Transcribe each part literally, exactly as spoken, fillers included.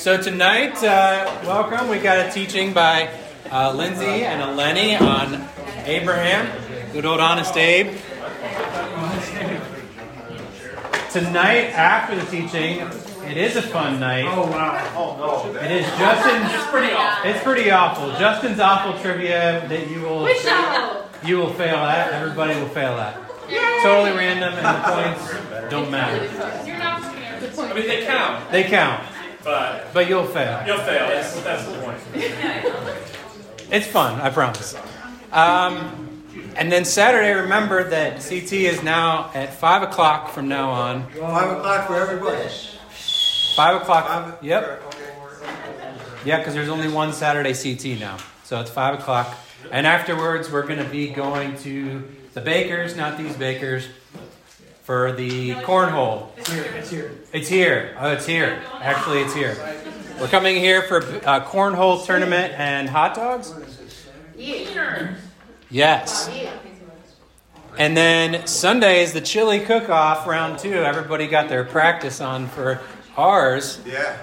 So tonight, uh, welcome. We got a teaching by uh, Lindsay and Eleni on Abraham, good old honest Abe. Tonight, after the teaching, it is a fun night. Oh wow! Oh no! It is Justin's. It's pretty awful. It's pretty awful. Justin's awful trivia that you will you will fail at. Everybody will fail at. Yay. Totally random, and the points don't matter. You're not scared. I mean, they count. They count. But but you'll fail. You'll fail. That's, that's the point. It's fun, I promise. Um, and then Saturday, remember that C T is now at five o'clock from now on. Five o'clock for everybody. Five o'clock. Five, yep. Yeah, because there's only one Saturday C T now, so it's five o'clock. And afterwards, we're going to be going to the Bakers, not these Bakers. For the cornhole. It's here. It's here. It's here. Oh, it's here. Actually, it's here. We're coming here for a cornhole tournament and hot dogs? Yes. And then Sunday is the chili cook-off round two. Everybody got their practice on for ours. Yeah.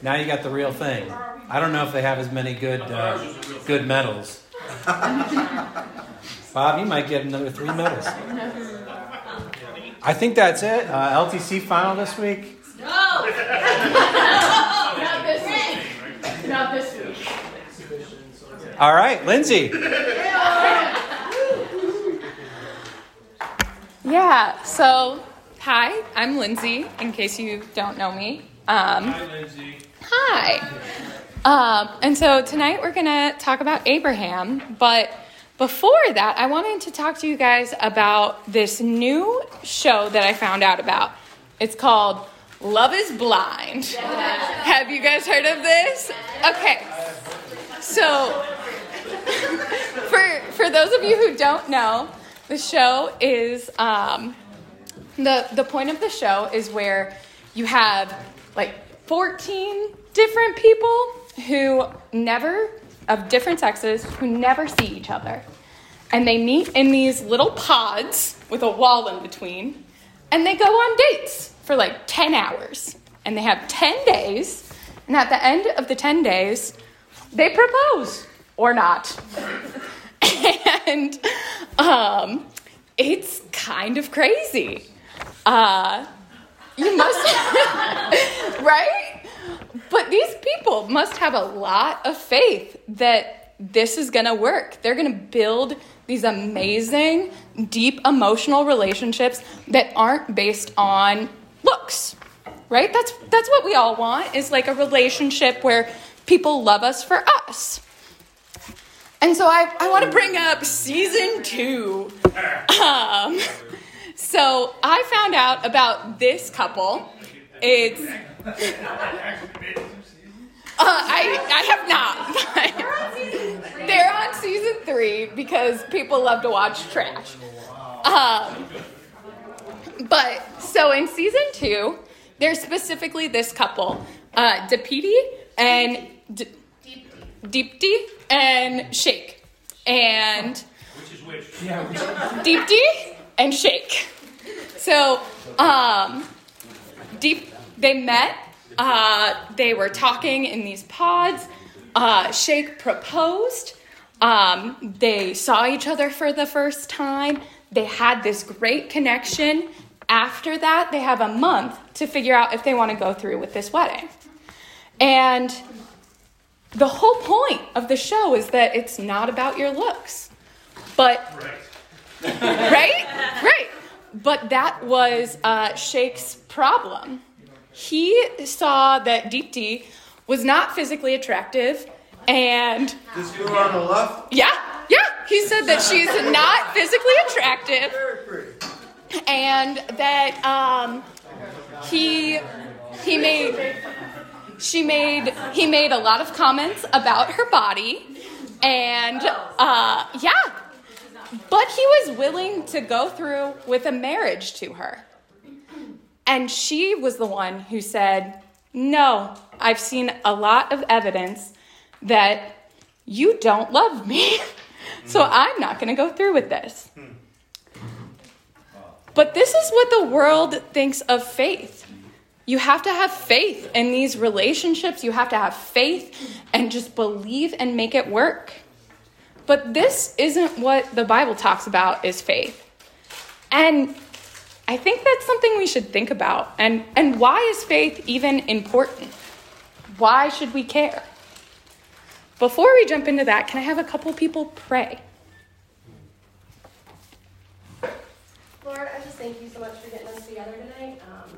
Now you got the real thing. I don't know if they have as many good uh, good medals. Bob, you might get another three medals. I think that's it. Uh, L T C final this week? No! Not this week. Not this week. All right, Lindsay. Yeah, so, hi, I'm Lindsay, in case you don't know me. Um, hi, Lindsay. Hi. Um, and so tonight we're going to talk about Abraham, but before that, I wanted to talk to you guys about this new show that I found out about. It's called Love is Blind. Yeah. Have you guys heard of this? Okay. So, for for those of you who don't know, the show is, um, the, the point of the show is where you have like fourteen different people who never... of different sexes who never see each other. And they meet in these little pods with a wall in between, and they go on dates for like ten hours. And they have ten days, and at the end of the ten days, they propose, or not. And um, it's kind of crazy. Uh, you must, right? But these people must have a lot of faith that this is going to work. They're going to build these amazing, deep emotional relationships that aren't based on looks, right? That's that's what we all want, is like a relationship where people love us for us. And so I, I want to bring up season two. Um, so I found out about this couple. It's... Uh, I, I have not. But they're on season three because people love to watch trash. Um, but so in season two, there's specifically this couple, uh, Deepti and D- Deepti and Shake, and which is which? Yeah, Deepti and Shake. So, um, Deep. They met, uh, they were talking in these pods, uh, Shake proposed, um, they saw each other for the first time, they had this great connection. After that, they have a month to figure out if they want to go through with this wedding. And the whole point of the show is that it's not about your looks, but, right, right, right. But that was uh, Shake's problem. He saw that Deepti was not physically attractive, and... This girl on the left? Yeah, yeah. He said that she's not physically attractive, and that um, he he made she made he made a lot of comments about her body, and uh, yeah, but he was willing to go through with a marriage to her. And she was the one who said, no, I've seen a lot of evidence that you don't love me, so I'm not going to go through with this. But this is what the world thinks of faith. You have to have faith in these relationships. You have to have faith and just believe and make it work. But this isn't what the Bible talks about is faith. And I think that's something we should think about. And, and why is faith even important? Why should we care? Before we jump into that, can I have a couple people pray? Lord, I just thank you so much for getting us together tonight. Um,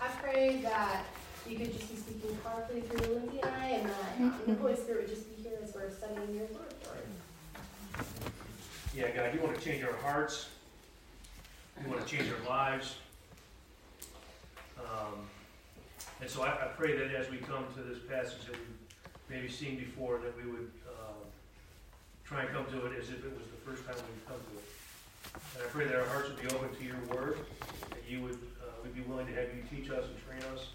I pray that you could just be speaking powerfully through Lindsay and I, and that mm-hmm. the Holy Spirit would just be here as we're studying your word, Lord. Yeah, God, you want to change our hearts. You want to change our lives. Um, and so I, I pray that as we come to this passage that we've maybe seen before, that we would uh, try and come to it as if it was the first time we've come to it. And I pray that our hearts would be open to your word, that you would uh, we'd be willing to have you teach us and train us,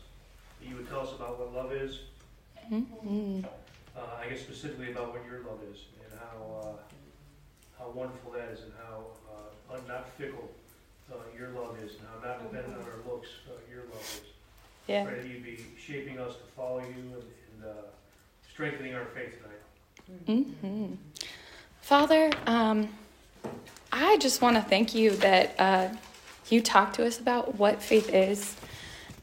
that you would tell us about what love is. Mm-hmm. Uh, I guess specifically about what your love is and how uh, how wonderful that is and how uh, not fickle uh, your love is and how not dependent on our looks uh, your love is. Yeah. I pray that you'd be shaping us to follow you and, and uh, strengthening our faith tonight. Mm-hmm. Father, um... I just want to thank you that uh, you talk to us about what faith is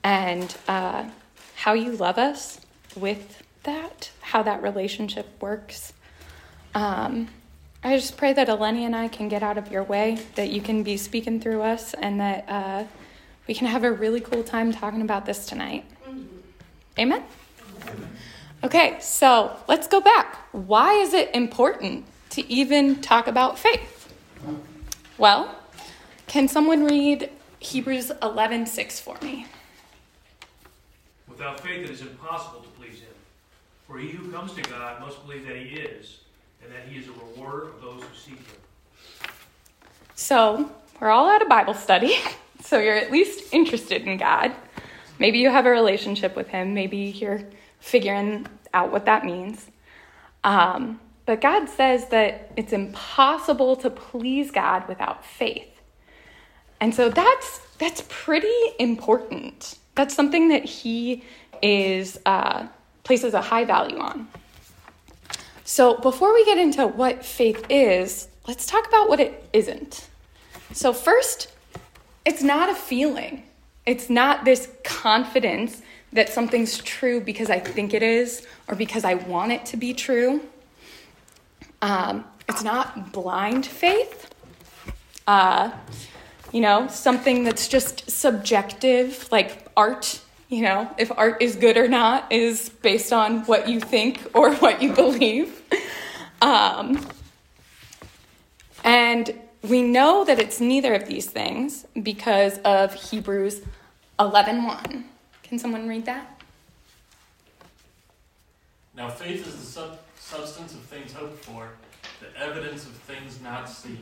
and uh, how you love us with that, how that relationship works. Um, I just pray that Eleni and I can get out of your way, that you can be speaking through us, and that uh, we can have a really cool time talking about this tonight. Amen? Okay, so let's go back. Why is it important to even talk about faith? Well, can someone read Hebrews eleven six for me? Without faith it is impossible to please him. For he who comes to God must believe that he is, and that he is a rewarder of those who seek him. So, we're all at a Bible study, so you're at least interested in God. Maybe you have a relationship with him. Maybe you're figuring out what that means. Um... But God says that it's impossible to please God without faith. And so that's that's pretty important. That's something that he is uh, places a high value on. So before we get into what faith is, let's talk about what it isn't. So first, it's not a feeling. It's not this confidence that something's true because I think it is or because I want it to be true. Um, it's not blind faith, uh, you know, something that's just subjective, like art, you know, if art is good or not is based on what you think or what you believe. Um, and we know that it's neither of these things because of Hebrews eleven one. Can someone read that? Now, faith is the sub. substance of things hoped for, the evidence of things not seen.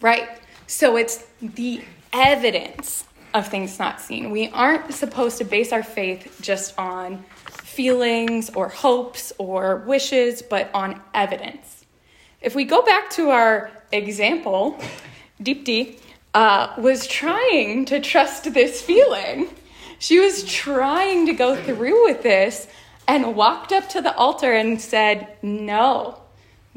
Right. So it's the evidence of things not seen. We aren't supposed to base our faith just on feelings or hopes or wishes, but on evidence. If we go back to our example, Deepti uh, was trying to trust this feeling. She was trying to go through with this and walked up to the altar and said, no,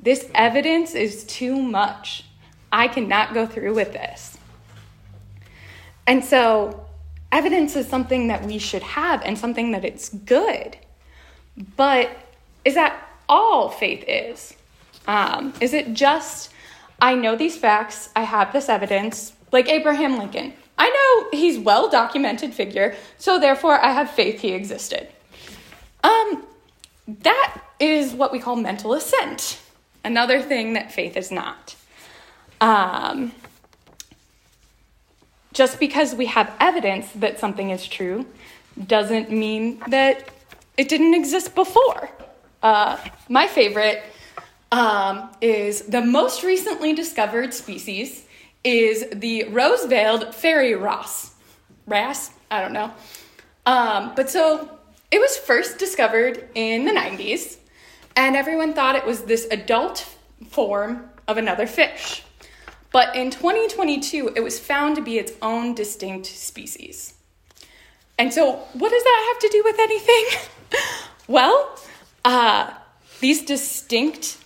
this evidence is too much. I cannot go through with this. And so evidence is something that we should have and something that it's good. But is that all faith is? Um, is it just, I know these facts, I have this evidence, like Abraham Lincoln. I know he's a well-documented figure, so therefore I have faith he existed. Um, that is what we call mental assent. Another thing that faith is not. Um, just because we have evidence that something is true doesn't mean that it didn't exist before. Uh, my favorite, um, is the most recently discovered species is the rose-veiled fairy wrasse. Wrasse? I don't know. Um, but so... It was first discovered in the nineties, and everyone thought it was this adult form of another fish. But in twenty twenty-two, it was found to be its own distinct species. And so what does that have to do with anything? Well, uh, these distinct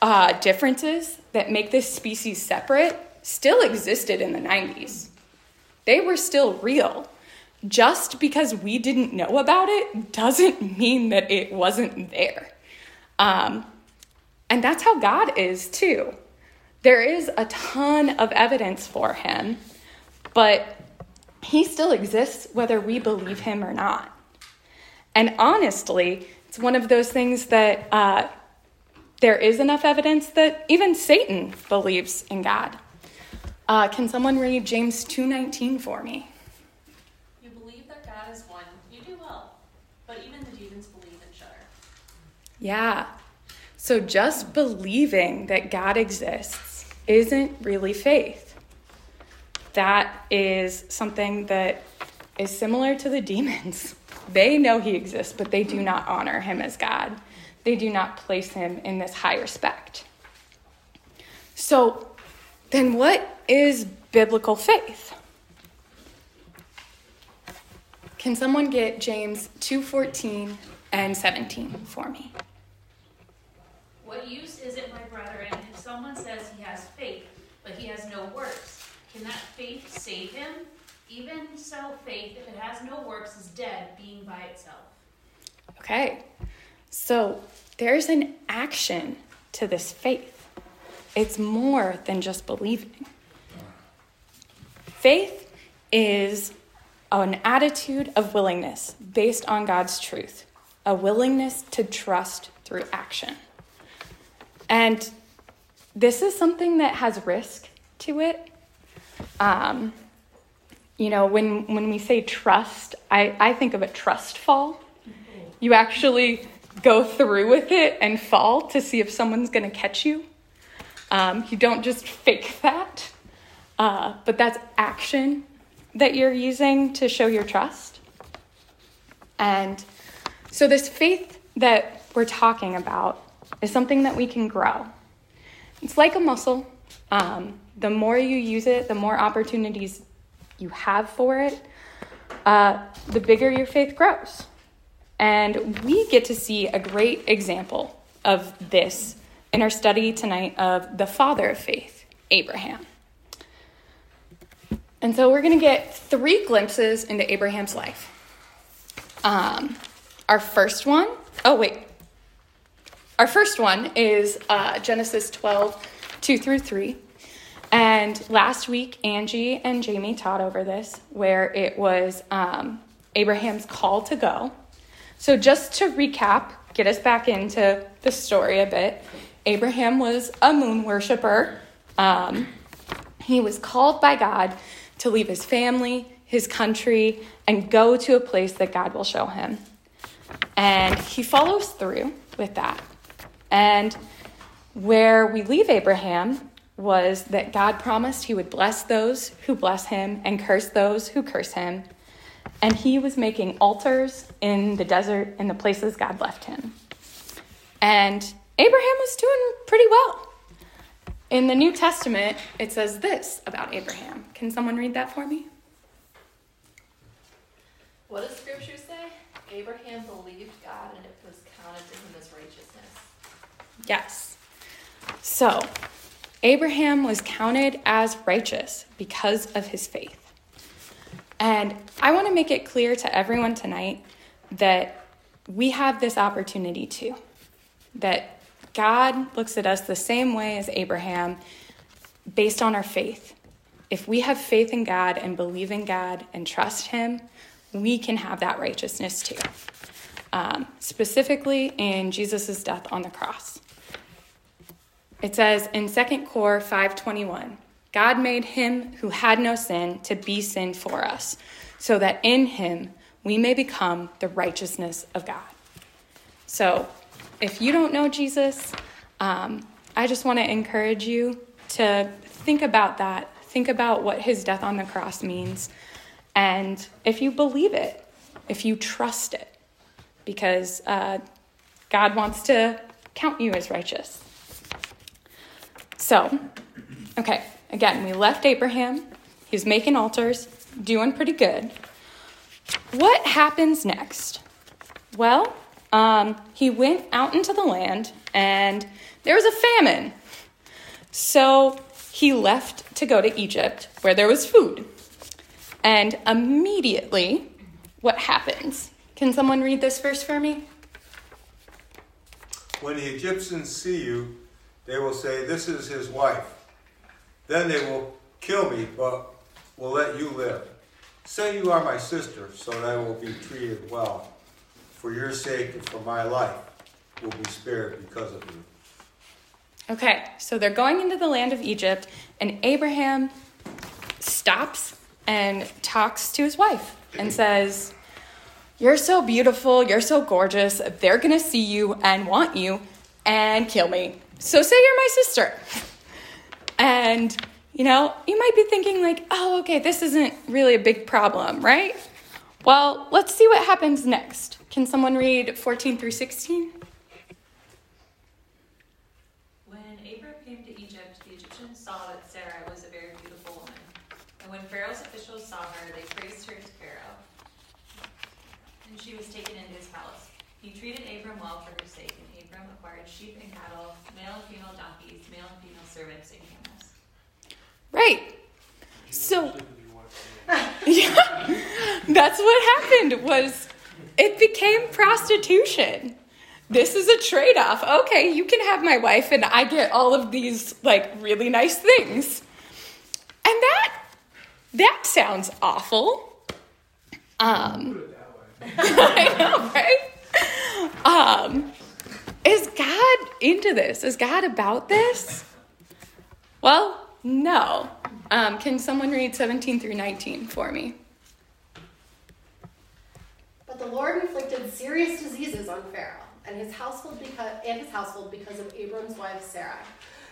uh, differences that make this species separate still existed in the nineties. They were still real. Just because we didn't know about it doesn't mean that it wasn't there. Um, and that's how God is too. There is a ton of evidence for him, but he still exists whether we believe him or not. And honestly, it's one of those things that uh, there is enough evidence that even Satan believes in God. Uh, can someone read James two nineteen for me? You believe that God is one, you do well, but even the demons believe and shudder. Yeah, so just believing that God exists isn't really faith. That is something that is similar to the demons. They know he exists, but they do not honor him as God. They do not place him in this high respect. So then what is biblical faith? Can someone get James two fourteen and seventeen for me? What use is it, my brethren, if someone says he has faith, but he has no works? Can that faith save him? Even so, faith, if it has no works, is dead, being by itself. Okay, so there's an action to this faith. It's more than just believing. Faith is an attitude of willingness based on God's truth, a willingness to trust through action. And this is something that has risk to it. Um... You know, when, when we say trust, I, I think of a trust fall. You actually go through with it and fall to see if someone's going to catch you. Um, you don't just fake that. Uh, but that's action that you're using to show your trust. And so this faith that we're talking about is something that we can grow. It's like a muscle. Um, the more you use it, the more opportunities you have for it, uh, the bigger your faith grows. And we get to see a great example of this in our study tonight of the father of faith, Abraham. And so we're going to get three glimpses into Abraham's life. Um, our first one, oh wait, our first one is uh, Genesis twelve, two through three. And last week, Angie and Jamie taught over this, where it was um, Abraham's call to go. So just to recap, get us back into the story a bit. Abraham was a moon worshiper. Um, he was called by God to leave his family, his country, and go to a place that God will show him. And he follows through with that. And where we leave Abraham was that God promised he would bless those who bless him and curse those who curse him. And he was making altars in the desert in the places God left him. And Abraham was doing pretty well. In the New Testament, it says this about Abraham. Can someone read that for me? What does Scripture say? Abraham believed God and it was counted to him as righteousness. Yes. So Abraham was counted as righteous because of his faith. And I want to make it clear to everyone tonight that we have this opportunity too, that God looks at us the same way as Abraham based on our faith. If we have faith in God and believe in God and trust him, we can have that righteousness too, um, specifically in Jesus' death on the cross. It says in Second Corinthians five twenty-one, God made him who had no sin to be sin for us, so that in him we may become the righteousness of God. So if you don't know Jesus, um, I just want to encourage you to think about that. Think about what his death on the cross means. And if you believe it, if you trust it, because uh, God wants to count you as righteous. So, okay, again, we left Abraham. He's making altars, doing pretty good. what happens next? Well, um, he went out into the land, and there was a famine. So he left to go to Egypt, where there was food. And immediately, what happens? Can someone read this verse for me? When the Egyptians see you, they will say, "This is his wife." Then they will kill me, but will let you live. Say you are my sister, so that I will be treated well. For your sake and for my life will be spared because of you. Okay, so they're going into the land of Egypt, and Abraham stops and talks to his wife and says, "You're so beautiful, you're so gorgeous, they're going to see you and want you and kill me. So say you're my sister." And, you know, you might be thinking like, oh, okay, this isn't really a big problem, right? Well, let's see what happens next. Can someone read fourteen through sixteen? When Abram came to Egypt, the Egyptians saw that Sarah was a very beautiful woman. And when Pharaoh's officials saw her, they praised her to Pharaoh. And she was taken into his palace. He treated Abram well for her sake, and Abram acquired sheep and cattle, male and female donkeys, male and female servants, and camels. Right. So, yeah, that's what happened was it became prostitution. This is a trade-off. Okay, you can have my wife and I get all of these like really nice things. And that, that sounds awful. Um, I know, right? Um, is God into this? Is God about this? Well, no. Um, can someone read seventeen through nineteen for me? But the Lord inflicted serious diseases on Pharaoh and his household because and his household because of Abram's wife Sarah.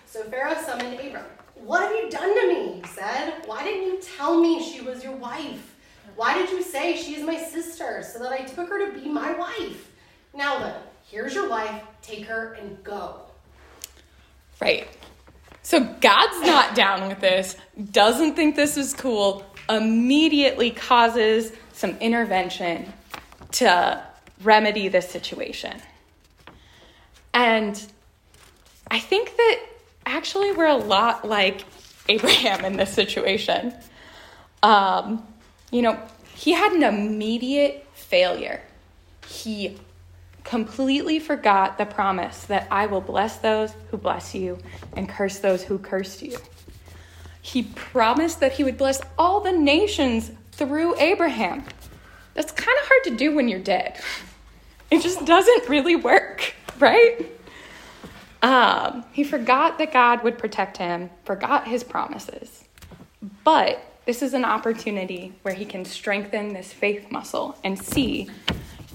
So Pharaoh summoned Abram. "What have you done to me?" he said. "Why didn't you tell me she was your wife? Why did you say she is my sister, so that I took her to be my wife? Now then, here's your wife, take her and go." Right. So God's not down with this, doesn't think this is cool, immediately causes some intervention to remedy this situation. And I think that actually we're a lot like Abraham in this situation. Um, you know, he had an immediate failure. He completely forgot the promise that I will bless those who bless you and curse those who cursed you. He promised that he would bless all the nations through Abraham. That's kind of hard to do when you're dead. It just doesn't really work, right? Um, he forgot that God would protect him, forgot his promises. But this is an opportunity where he can strengthen this faith muscle and see,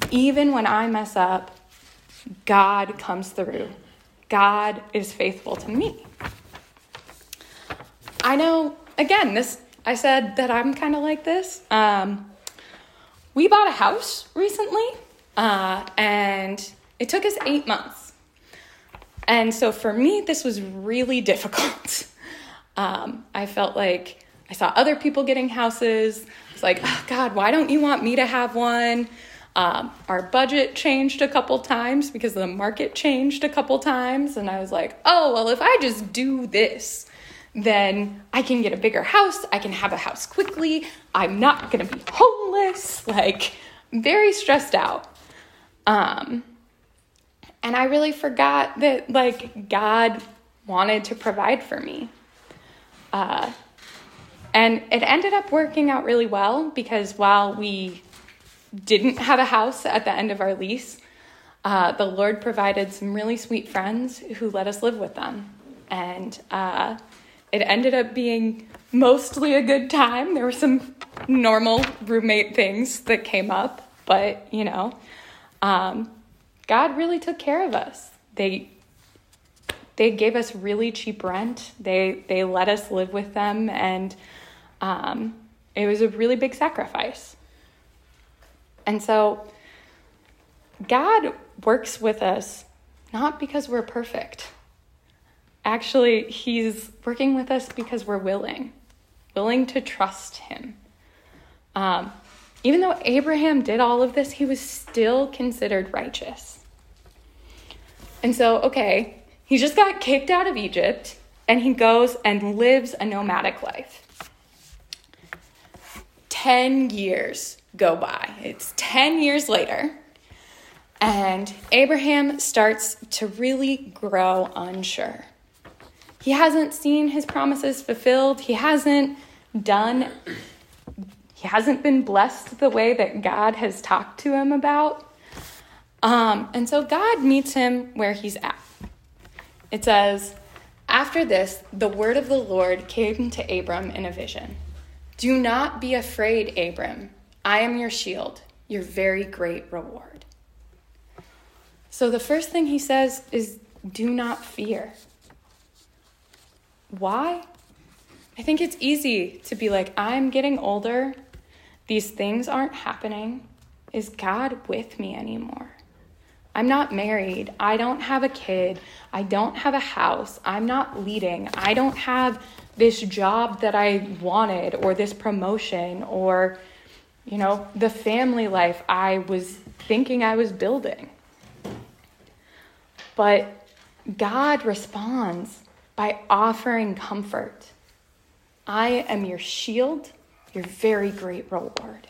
even when I mess up, God comes through. God is faithful to me. I know, again, this I said that I'm kind of like this. Um, we bought a house recently, uh, and it took us eight months. And so for me, this was really difficult. Um, I felt like I saw other people getting houses. It's like, oh, God, why don't you want me to have one? Um, our budget changed a couple times because the market changed a couple times. And I was like, oh, well, if I just do this, then I can get a bigger house. I can have a house quickly. I'm not going to be homeless, like very stressed out. Um, and I really forgot that like God wanted to provide for me. Uh, and it ended up working out really well because while we didn't have a house at the end of our lease, uh, the Lord provided some really sweet friends who let us live with them. And uh, it ended up being mostly a good time. There were some normal roommate things that came up, but, you know, um, God really took care of us. They they gave us really cheap rent. They, they let us live with them, and um, it was a really big sacrifice. And so God works with us not because we're perfect. Actually, he's working with us because we're willing, willing to trust him. Um, Even though Abraham did all of this, he was still considered righteous. And so, okay, he just got kicked out of Egypt, and he goes and lives a nomadic life. Ten years go by. It's ten years later, and Abraham starts to really grow unsure. He hasn't seen his promises fulfilled. He hasn't done, he hasn't been blessed the way that God has talked to him about. Um, and so God meets him where he's at. It says, "After this, the word of the Lord came to Abram in a vision. Do not be afraid, Abram. I am your shield, your very great reward." So the first thing he says is, do not fear. Why? I think it's easy to be like, I'm getting older. These things aren't happening. Is God with me anymore? I'm not married. I don't have a kid. I don't have a house. I'm not leading. I don't have this job that I wanted or this promotion or, you know, the family life I was thinking I was building. But God responds by offering comfort. I am your shield, your very great reward.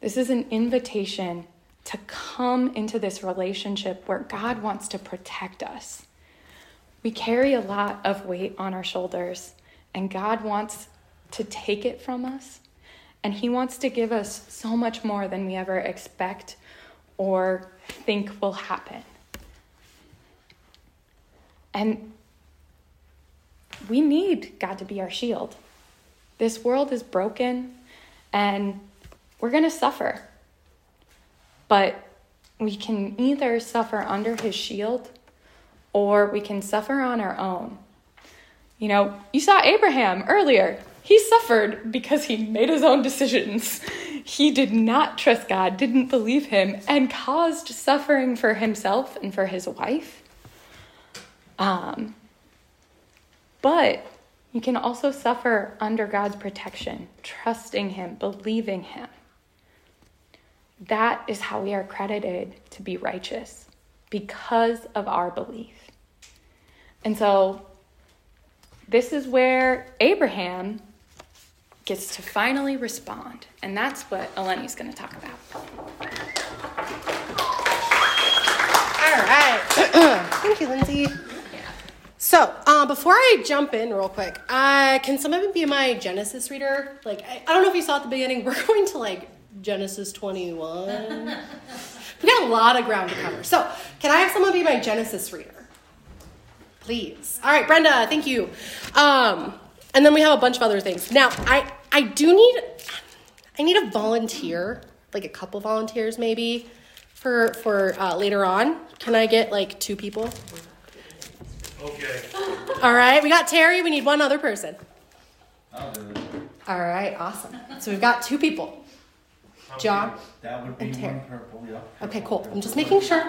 This is an invitation to come into this relationship where God wants to protect us. We carry a lot of weight on our shoulders, and God wants to take it from us, and he wants to give us so much more than we ever expect or think will happen. And we need God to be our shield. This world is broken, and we're going to suffer. But we can either suffer under his shield, or we can suffer on our own. You know, you saw Abraham earlier. He suffered because he made his own decisions. He did not trust God, didn't believe him, and caused suffering for himself and for his wife. Um, but you can also suffer under God's protection, trusting him, believing him. That is how we are credited to be righteous, because of our belief. And so this is where Abraham gets to finally respond. And that's what Eleni's going to talk about. All right. Thank you, Lindsay. So, uh, before I jump in real quick, uh, can somebody be my Genesis reader? Like, I, I don't know if you saw at the beginning, we're going to, like, Genesis twenty-one. We got a lot of ground to cover. So, can I have someone be my Genesis reader? Please. All right, Brenda, thank you. Um, and then we have a bunch of other things. Now, I, I do need, I need a volunteer, like a couple volunteers maybe, for, for uh, later on. Can I get, like, two people? Okay. All right, we got Terry. We need one other person. I'll do it. All right, awesome. So we've got two people. John. That would be and Terry. One purple, yeah. Purple, okay, cool. Purple. I'm just making sure.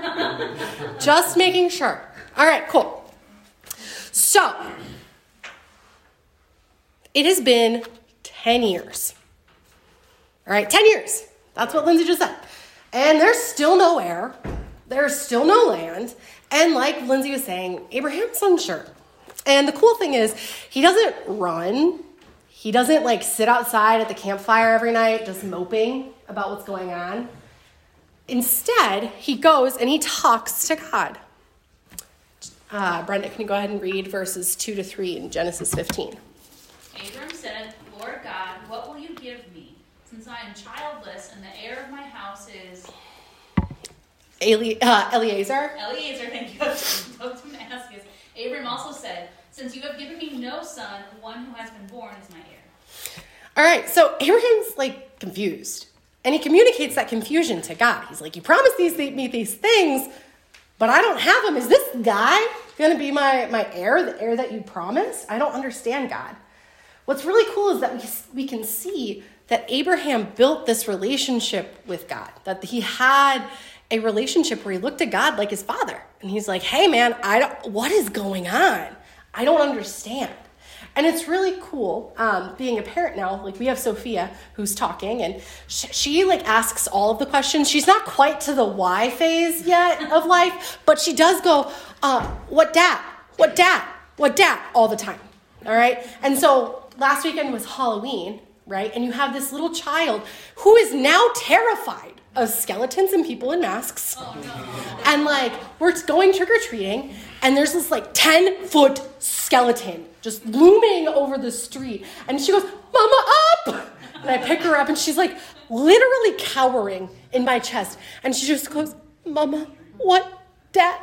Just making sure. All right, cool. So it has been ten years. All right, ten years. That's what Lindsay just said. And there's still no air. There's still no land. And like Lindsay was saying, Abraham's unsure. And the cool thing is, he doesn't run. He doesn't, like, sit outside at the campfire every night just moping about what's going on. Instead, he goes and he talks to God. Uh, Brenda, can you go ahead and read verses two to three in Genesis fifteen? Abram said, "Lord God, what will you give me, since I am childless and the heir of my house is..." Eli- uh, Eliezer. Eliezer, thank you. Don't ask us. Abram also said, "Since you have given me no son, one who has been born is my heir." All right, so Abraham's, like, confused. And he communicates that confusion to God. He's like, you promised these, me these things, but I don't have them. Is this guy going to be my, my heir, the heir that you promised? I don't understand, God. What's really cool is that we, we can see that Abraham built this relationship with God, that he had a relationship where he looked to God like his father. And he's like, hey, man, I don't, what is going on? I don't understand. And it's really cool um, being a parent now. Like, we have Sophia who's talking, and she, she like asks all of the questions. She's not quite to the why phase yet of life, but she does go, uh, what dad, what dad, what dad all the time. All right. And so last weekend was Halloween, right? And you have this little child who is now terrified of skeletons and people in masks. Oh, no. And like, we're going trick-or-treating, and there's this like ten-foot skeleton just looming over the street. And she goes, "Mama, up!" And I pick her up, and she's like literally cowering in my chest. And she just goes, "Mama, what, dad,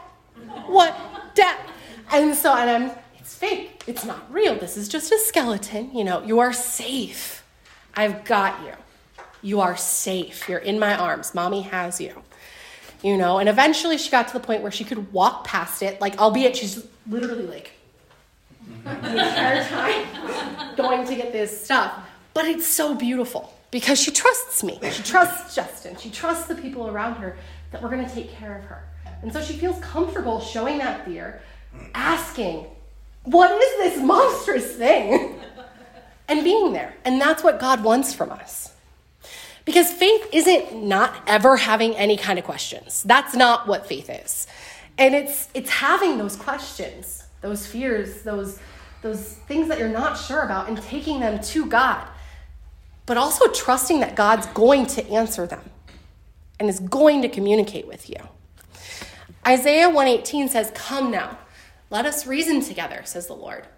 what, dad?" And so, and I'm, it's fake. It's not real. This is just a skeleton. You know, you are safe. I've got you. You are safe. You're in my arms. Mommy has you. You know, and eventually she got to the point where she could walk past it, like, albeit she's literally like the entire time going to get this stuff. But it's so beautiful because she trusts me. She trusts Justin. She trusts the people around her that we're going to take care of her. And so she feels comfortable showing that fear, asking, "What is this monstrous thing?" and being there. And that's what God wants from us. Because faith isn't not ever having any kind of questions. That's not what faith is. And it's it's having those questions, those fears, those, those things that you're not sure about, and taking them to God. But also trusting that God's going to answer them and is going to communicate with you. Isaiah one eighteen says, "Come now, let us reason together, says the Lord.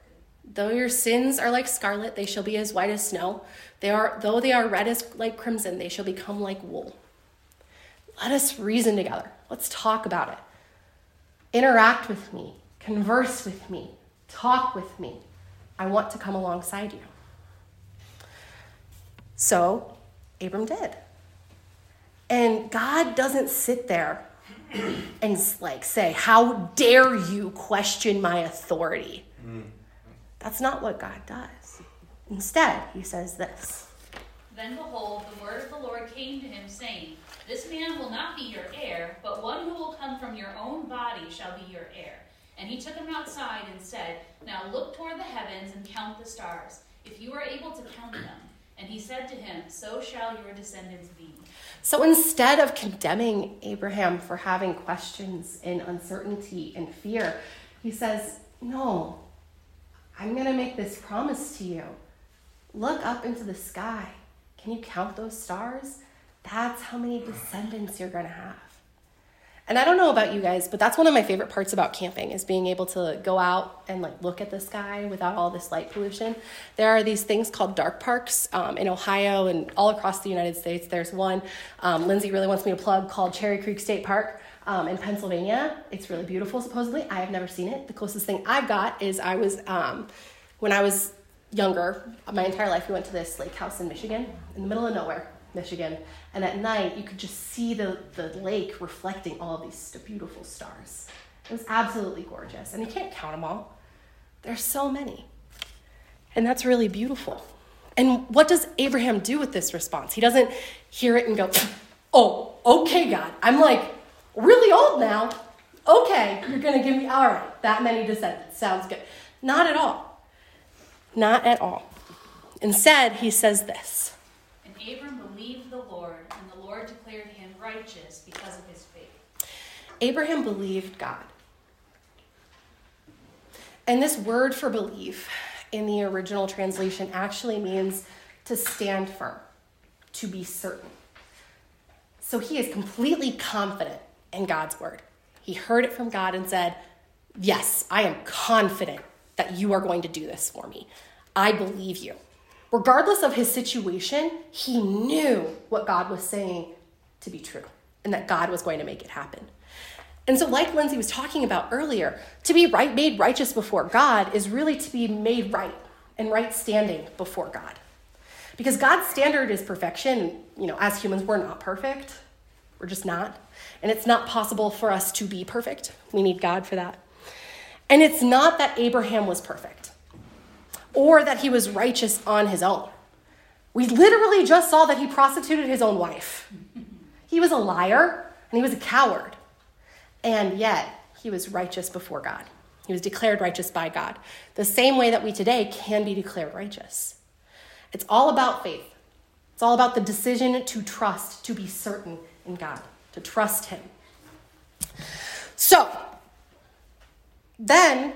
Though your sins are like scarlet, they shall be as white as snow. They are, though they are red as like crimson, they shall become like wool." Let us reason together. Let's talk about it. Interact with me. Converse with me. Talk with me. I want to come alongside you. So Abram did. And God doesn't sit there and like say, "How dare you question my authority?" Mm. That's not what God does. Instead, he says this. "Then behold, the word of the Lord came to him, saying, This man will not be your heir, but one who will come from your own body shall be your heir. And he took him outside and said, Now look toward the heavens and count the stars, if you are able to count them. And he said to him, So shall your descendants be." So instead of condemning Abraham for having questions and uncertainty and fear, he says, "No. I'm going to make this promise to you. Look up into the sky. Can you count those stars? That's how many descendants you're going to have." And I don't know about you guys, but that's one of my favorite parts about camping is being able to go out and like look at the sky without all this light pollution. There are these things called dark parks um, in Ohio and all across the United States. There's one, um, Lindsay really wants me to plug, called Cherry Creek State Park. Um, in Pennsylvania, it's really beautiful, supposedly. I have never seen it. The closest thing I've got is I was, um, when I was younger, my entire life, we went to this lake house in Michigan, in the middle of nowhere, Michigan. And at night, you could just see the, the lake reflecting all these beautiful stars. It was absolutely gorgeous. And you can't count them all. There's so many. And that's really beautiful. And what does Abraham do with this response? He doesn't hear it and go, "Oh, okay, God." I'm like... really old now. Okay, you're going to give me, all right, that many descendants. Sounds good. Not at all. Not at all. Instead, he says this. "And Abram believed the Lord, and the Lord declared him righteous because of his faith." Abraham believed God. And this word for belief in the original translation actually means to stand firm, to be certain. So he is completely confident in God's word. He heard it from God and said, "Yes, I am confident that you are going to do this for me. I believe you." Regardless of his situation, he knew what God was saying to be true and that God was going to make it happen. And so like Lindsay was talking about earlier, to be right, made righteous before God is really to be made right and right standing before God. Because God's standard is perfection. You know, as humans, we're not perfect. We're just not. And it's not possible for us to be perfect. We need God for that. And it's not that Abraham was perfect or that he was righteous on his own. We literally just saw that he prostituted his own wife. He was a liar and he was a coward. And yet he was righteous before God. He was declared righteous by God. The same way that we today can be declared righteous. It's all about faith. It's all about the decision to trust, to be certain in God, to trust him. So then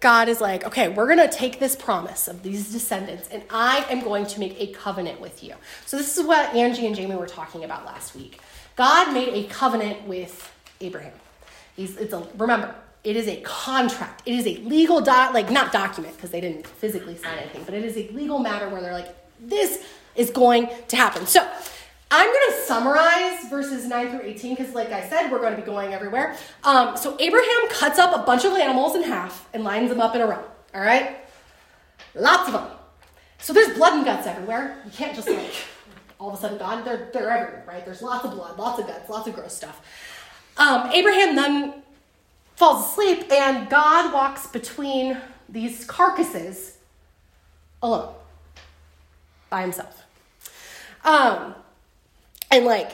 God is like, okay, we're going to take this promise of these descendants and I am going to make a covenant with you. So this is what Angie and Jamie were talking about last week. God made a covenant with Abraham. He's, it's a, remember, it is a contract. It is a legal, doc, like not document because they didn't physically sign anything, but it is a legal matter where they're like, this is going to happen. So I'm going to summarize verses nine through eighteen because like I said, we're going to be going everywhere. Um, so Abraham cuts up a bunch of animals in half and lines them up in a row. All right? Lots of them. So there's blood and guts everywhere. You can't just like all of a sudden God, they're, they're everywhere, right? There's lots of blood, lots of guts, lots of gross stuff. Um, Abraham then falls asleep and God walks between these carcasses alone by himself. Um, and like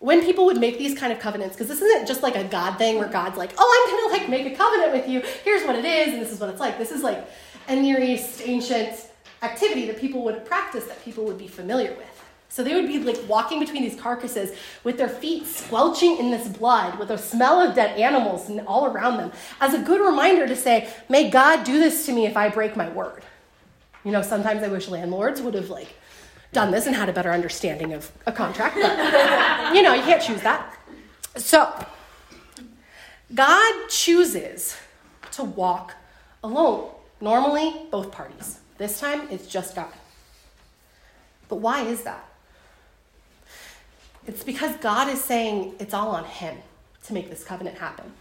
when people would make these kind of covenants, because this isn't just like a God thing where God's like, oh, I'm going to like make a covenant with you. Here's what it is. And this is what it's like. This is like a Near East ancient activity that people would practice that people would be familiar with. So they would be like walking between these carcasses with their feet squelching in this blood with a smell of dead animals and all around them as a good reminder to say, may God do this to me if I break my word. You know, sometimes I wish landlords would have like done this and had a better understanding of a contract, but you know, you can't choose that. So God chooses to walk alone. Normally, both parties. This time, it's just God. But why is that? It's because God is saying it's all on him to make this covenant happen.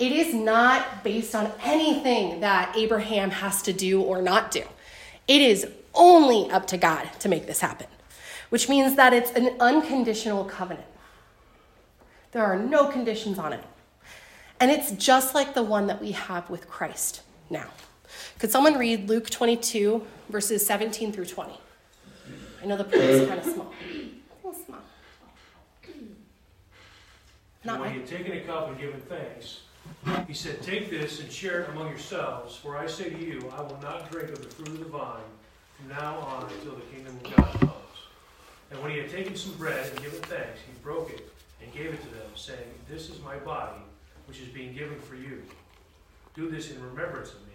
It is not based on anything that Abraham has to do or not do. It is only up to God to make this happen, which means that it's an unconditional covenant. There are no conditions on it. And it's just like the one that we have with Christ now. Could someone read Luke twenty-two, verses seventeen through twenty? I know the print is kind of small. Not when he had taken a cup and given thanks, he said, take this and share it among yourselves, for I say to you, I will not drink of the fruit of the vine from now on until the kingdom of God comes. And when he had taken some bread and given thanks, he broke it and gave it to them, saying, this is my body, which is being given for you. Do this in remembrance of me.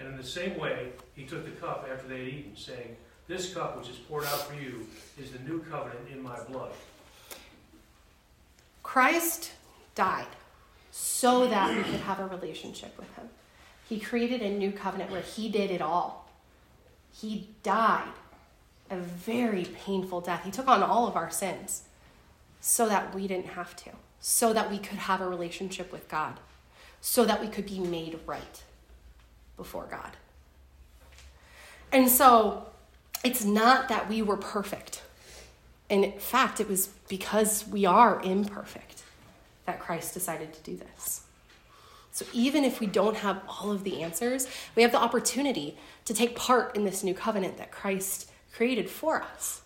And in the same way, he took the cup after they had eaten, saying, this cup which is poured out for you is the new covenant in my blood. Christ died so that we could have a relationship with him. He created a new covenant where he did it all. He died a very painful death. He took on all of our sins so that we didn't have to, so that we could have a relationship with God, so that we could be made right before God. And so it's not that we were perfect. In fact, it was because we are imperfect that Christ decided to do this. So even if we don't have all of the answers, we have the opportunity to take part in this new covenant that Christ created for us.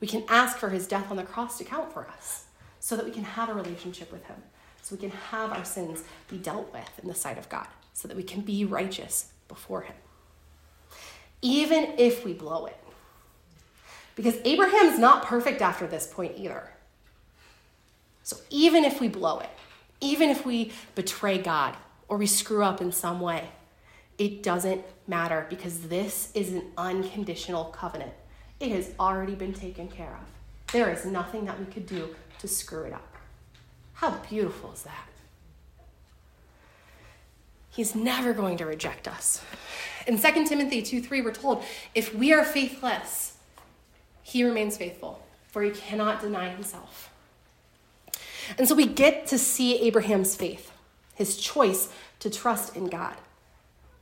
We can ask for his death on the cross to count for us so that we can have a relationship with him, so we can have our sins be dealt with in the sight of God, so that we can be righteous before him. Even if we blow it. Because Abraham's not perfect after this point either. So even if we blow it, even if we betray God or we screw up in some way, it doesn't matter because this is an unconditional covenant. It has already been taken care of. There is nothing that we could do to screw it up. How beautiful is that? He's never going to reject us. In Second Timothy two three, we're told, if we are faithless, he remains faithful, for he cannot deny himself. And so we get to see Abraham's faith, his choice to trust in God,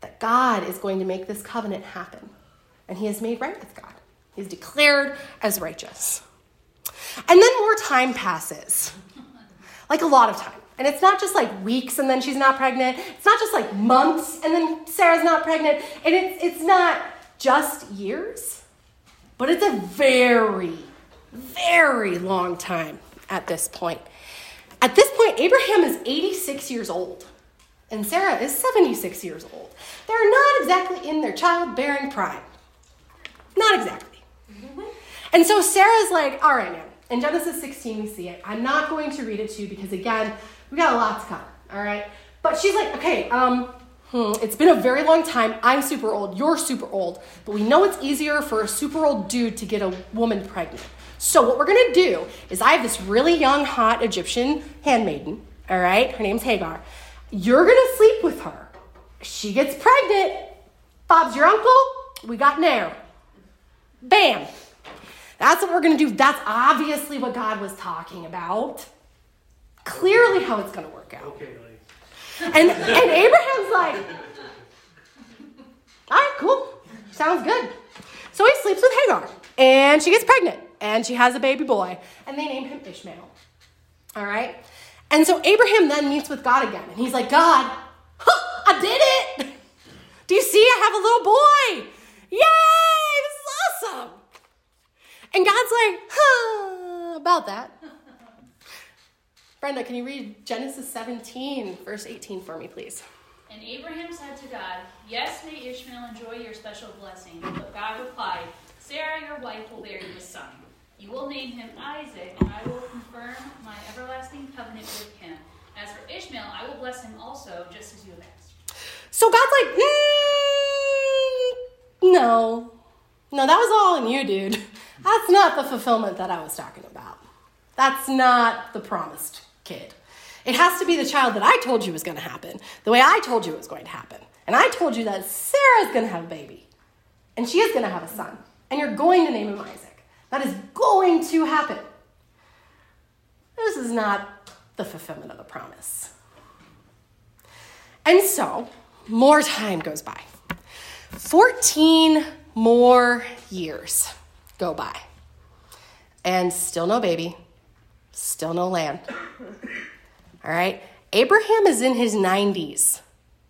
that God is going to make this covenant happen. And he is made right with God. He's declared as righteous. And then more time passes, like a lot of time. And it's not just like weeks and then she's not pregnant. It's not just like months and then Sarah's not pregnant. And it's, it's not just years. But it's a very, very long time at this point. At this point, Abraham is eighty-six years old and Sarah is seventy-six years old. They're not exactly in their childbearing prime. Not exactly. Mm-hmm. And so Sarah's like, all right, now, in Genesis sixteen, we see it. I'm not going to read it to you because, again, we got a lot to cover, all right? But she's like, okay, um, hmm, it's been a very long time. I'm super old. You're super old. But we know it's easier for a super old dude to get a woman pregnant. So what we're going to do is I have this really young, hot Egyptian handmaiden, all right? Her name's Hagar. You're going to sleep with her. She gets pregnant. Bob's your uncle. We got an heir. Bam. That's what we're going to do. That's obviously what God was talking about. Clearly how it's going to work out. Okay, like. And, and Abraham's like, all right, cool. Sounds good. So he sleeps with Hagar, and she gets pregnant, and she has a baby boy, and they name him Ishmael. All right? And so Abraham then meets with God again, and he's like, God, huh, I did it. Do you see? I have a little boy. Yay, this is awesome. And God's like, huh, about that. Brenda, can you read Genesis seventeen, verse eighteen for me, please? And Abraham said to God, yes, may Ishmael enjoy your special blessing. But God replied, Sarah, your wife, will bear you a son. You will name him Isaac, and I will confirm my everlasting covenant with him. As for Ishmael, I will bless him also, just as you have asked. So God's like, mm, no. No, that was all in you, dude. That's not the fulfillment that I was talking about. That's not the promised kid. It has to be the child that I told you was going to happen, the way I told you it was going to happen. And I told you that Sarah's going to have a baby, and she is going to have a son, and you're going to name him Isaac. That is going to happen. This is not the fulfillment of the promise. And so, more time goes by. fourteen more years go by. And still no baby. Still no land. All right? Abraham is in his nineties.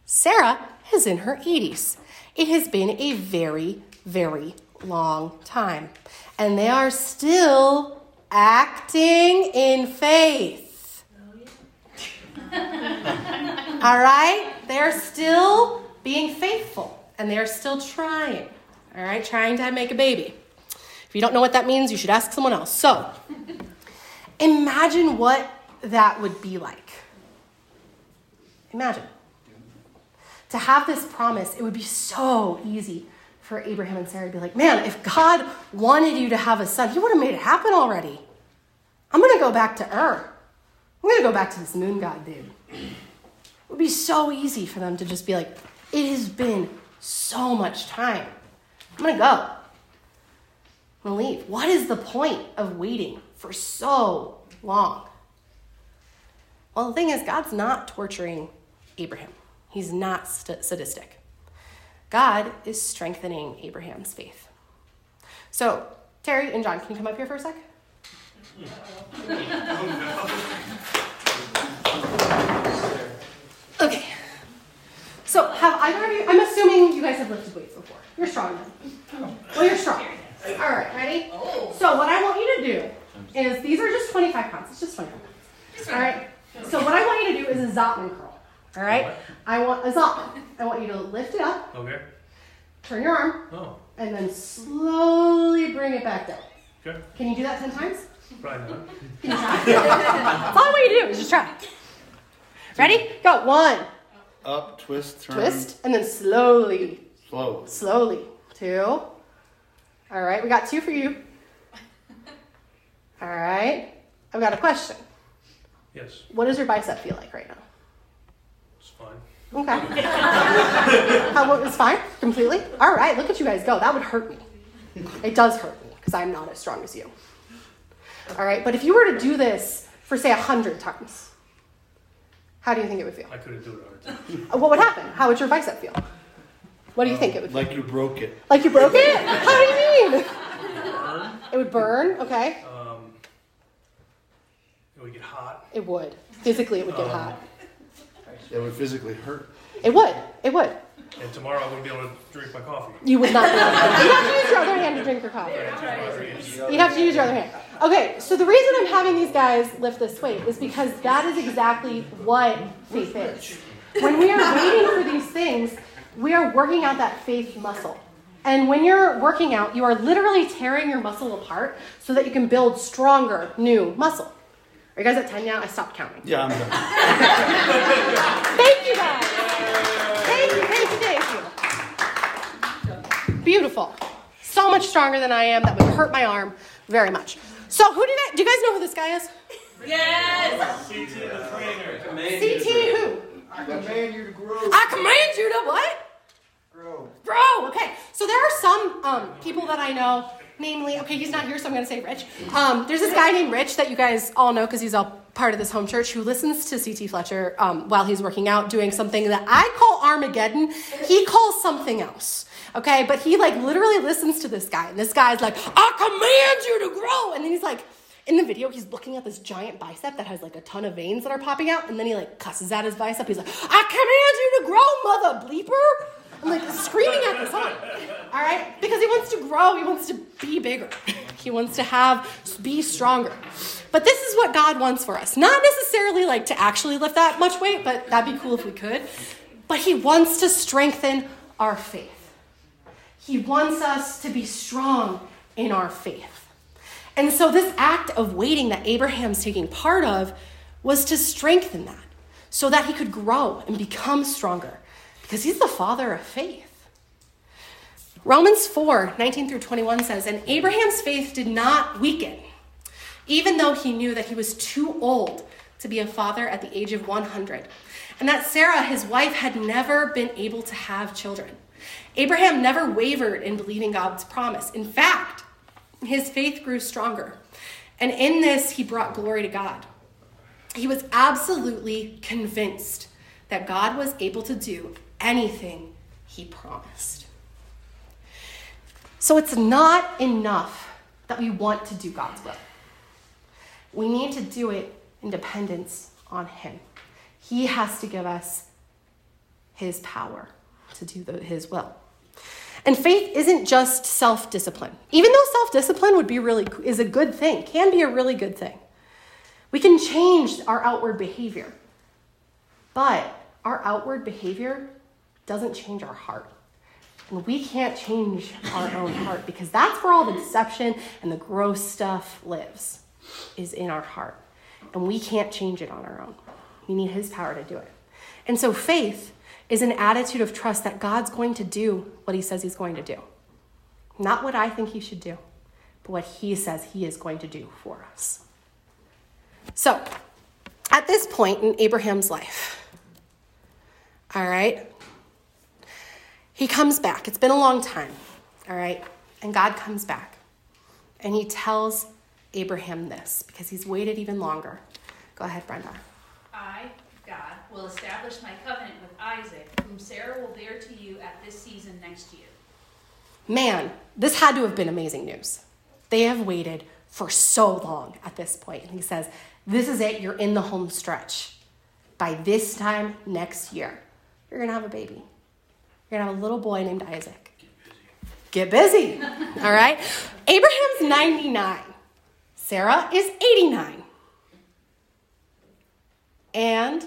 Sarah is in her eighties. It has been a very, very long time. And they are still acting in faith. All right? They're still being faithful. And they're still trying. All right? Trying to make a baby. If you don't know what that means, you should ask someone else. So, imagine what that would be like. Imagine. To have this promise, it would be so easy for Abraham and Sarah to be like, man, if God wanted you to have a son, he would have made it happen already. I'm going to go back to Ur. I'm going to go back to this moon god dude. It would be so easy for them to just be like, it has been so much time. I'm going to go. I'm going to leave. What is the point of waiting for so long? Well, the thing is, God's not torturing Abraham. He's not st- sadistic. God is strengthening Abraham's faith. So, Terry and John, can you come up here for a sec? Okay. So, have either of you, I'm assuming you guys have lifted weights before. You're strong now. Well, you're strong. All right, ready? So, what I want you to do is, these are just twenty-five pounds. It's just twenty-five pounds. All right? So, what I want you to do is a Zottman curl. All right, what? I want a Zottman. I want you to lift it up. Okay. Turn your arm. Oh. And then slowly bring it back down. Okay. Can you do that ten times? Probably not. Can you try? That's all I want you to do is just try. Ready? Go. One. Up, twist, turn. Twist, and then slowly. Slow. Slowly. Two. All right, we got two for you. All right. I've got a question. Yes. What does your bicep feel like right now? Okay. How it was fine? Completely? All right, look at you guys go. That would hurt me. It does hurt me because I'm not as strong as you. All right, but if you were to do this for, say, one hundred times, how do you think it would feel? I couldn't do it one hundred times. What would happen? How would your bicep feel? What do you um, think it would feel? Like you broke it. Like you broke it? How do you mean? It would burn. It would burn, okay. Um, it would get hot. It would. Physically, it would get um, hot. It would physically hurt. It would. It would. And tomorrow I wouldn't be able to drink my coffee. You would not. You'd have to use your other hand to drink your coffee. You'd have to use your other hand. Okay, so the reason I'm having these guys lift this weight is because that is exactly what faith is. When we are waiting for these things, we are working out that faith muscle. And when you're working out, you are literally tearing your muscle apart so that you can build stronger, new muscle. Are you guys at ten now? I stopped counting. Yeah, I'm done. Thank you, guys. Thank you, thank you, thank you. Beautiful. So much stronger than I am. That would hurt my arm very much. So who did I, do you guys know who this guy is? Yes. C T the trainer. C T who? I command you to grow. I command you to what? Grow. Grow. Okay. So there are some um, people that I know, namely, okay, he's not here, so I'm going to say Rich. Um, there's this guy named Rich that you guys all know because he's all part of this home church who listens to C T Fletcher um, while he's working out, doing something that I call Armageddon. He calls something else. Okay. But he like literally listens to this guy. And this guy's like, I command you to grow. And then he's like, in the video, he's looking at this giant bicep that has like a ton of veins that are popping out. And then he like cusses at his bicep. He's like, I command you to grow, mother bleeper. I'm like screaming at this on. All right. Because he wants to grow. He wants to be bigger. He wants to have, be stronger. But this is what God wants for us. Not necessarily like to actually lift that much weight, but that'd be cool if we could. But he wants to strengthen our faith. He wants us to be strong in our faith. And so this act of waiting that Abraham's taking part of was to strengthen that so that he could grow and become stronger because he's the father of faith. Romans four nineteen through twenty-one says, and Abraham's faith did not weaken, even though he knew that he was too old to be a father at the age of one hundred, and that Sarah, his wife, had never been able to have children. Abraham never wavered in believing God's promise. In fact, his faith grew stronger, and in this, he brought glory to God. He was absolutely convinced that God was able to do anything he promised. So it's not enough that we want to do God's will. We need to do it in dependence on him. He has to give us his power to do the, his will. And faith isn't just self-discipline. Even though self-discipline would be really is a good thing, can be a really good thing. We can change our outward behavior. But our outward behavior doesn't change our heart. And we can't change our own heart because that's where all the deception and the gross stuff lives, is in our heart. And we can't change it on our own. We need his power to do it. And so faith is an attitude of trust that God's going to do what he says he's going to do. Not what I think he should do, but what he says he is going to do for us. So, at this point in Abraham's life, all right, he comes back. It's been a long time, all right, and God comes back, and he tells Abraham this because he's waited even longer. Go ahead, Brenda. I... God will establish my covenant with Isaac, whom Sarah will bear to you at this season next year. Man, this had to have been amazing news. They have waited for so long at this point. And he says, this is it. You're in the home stretch. By this time next year, you're going to have a baby. You're going to have a little boy named Isaac. Get busy. Get busy. All right. Abraham's ninety-nine. Sarah is eighty-nine. And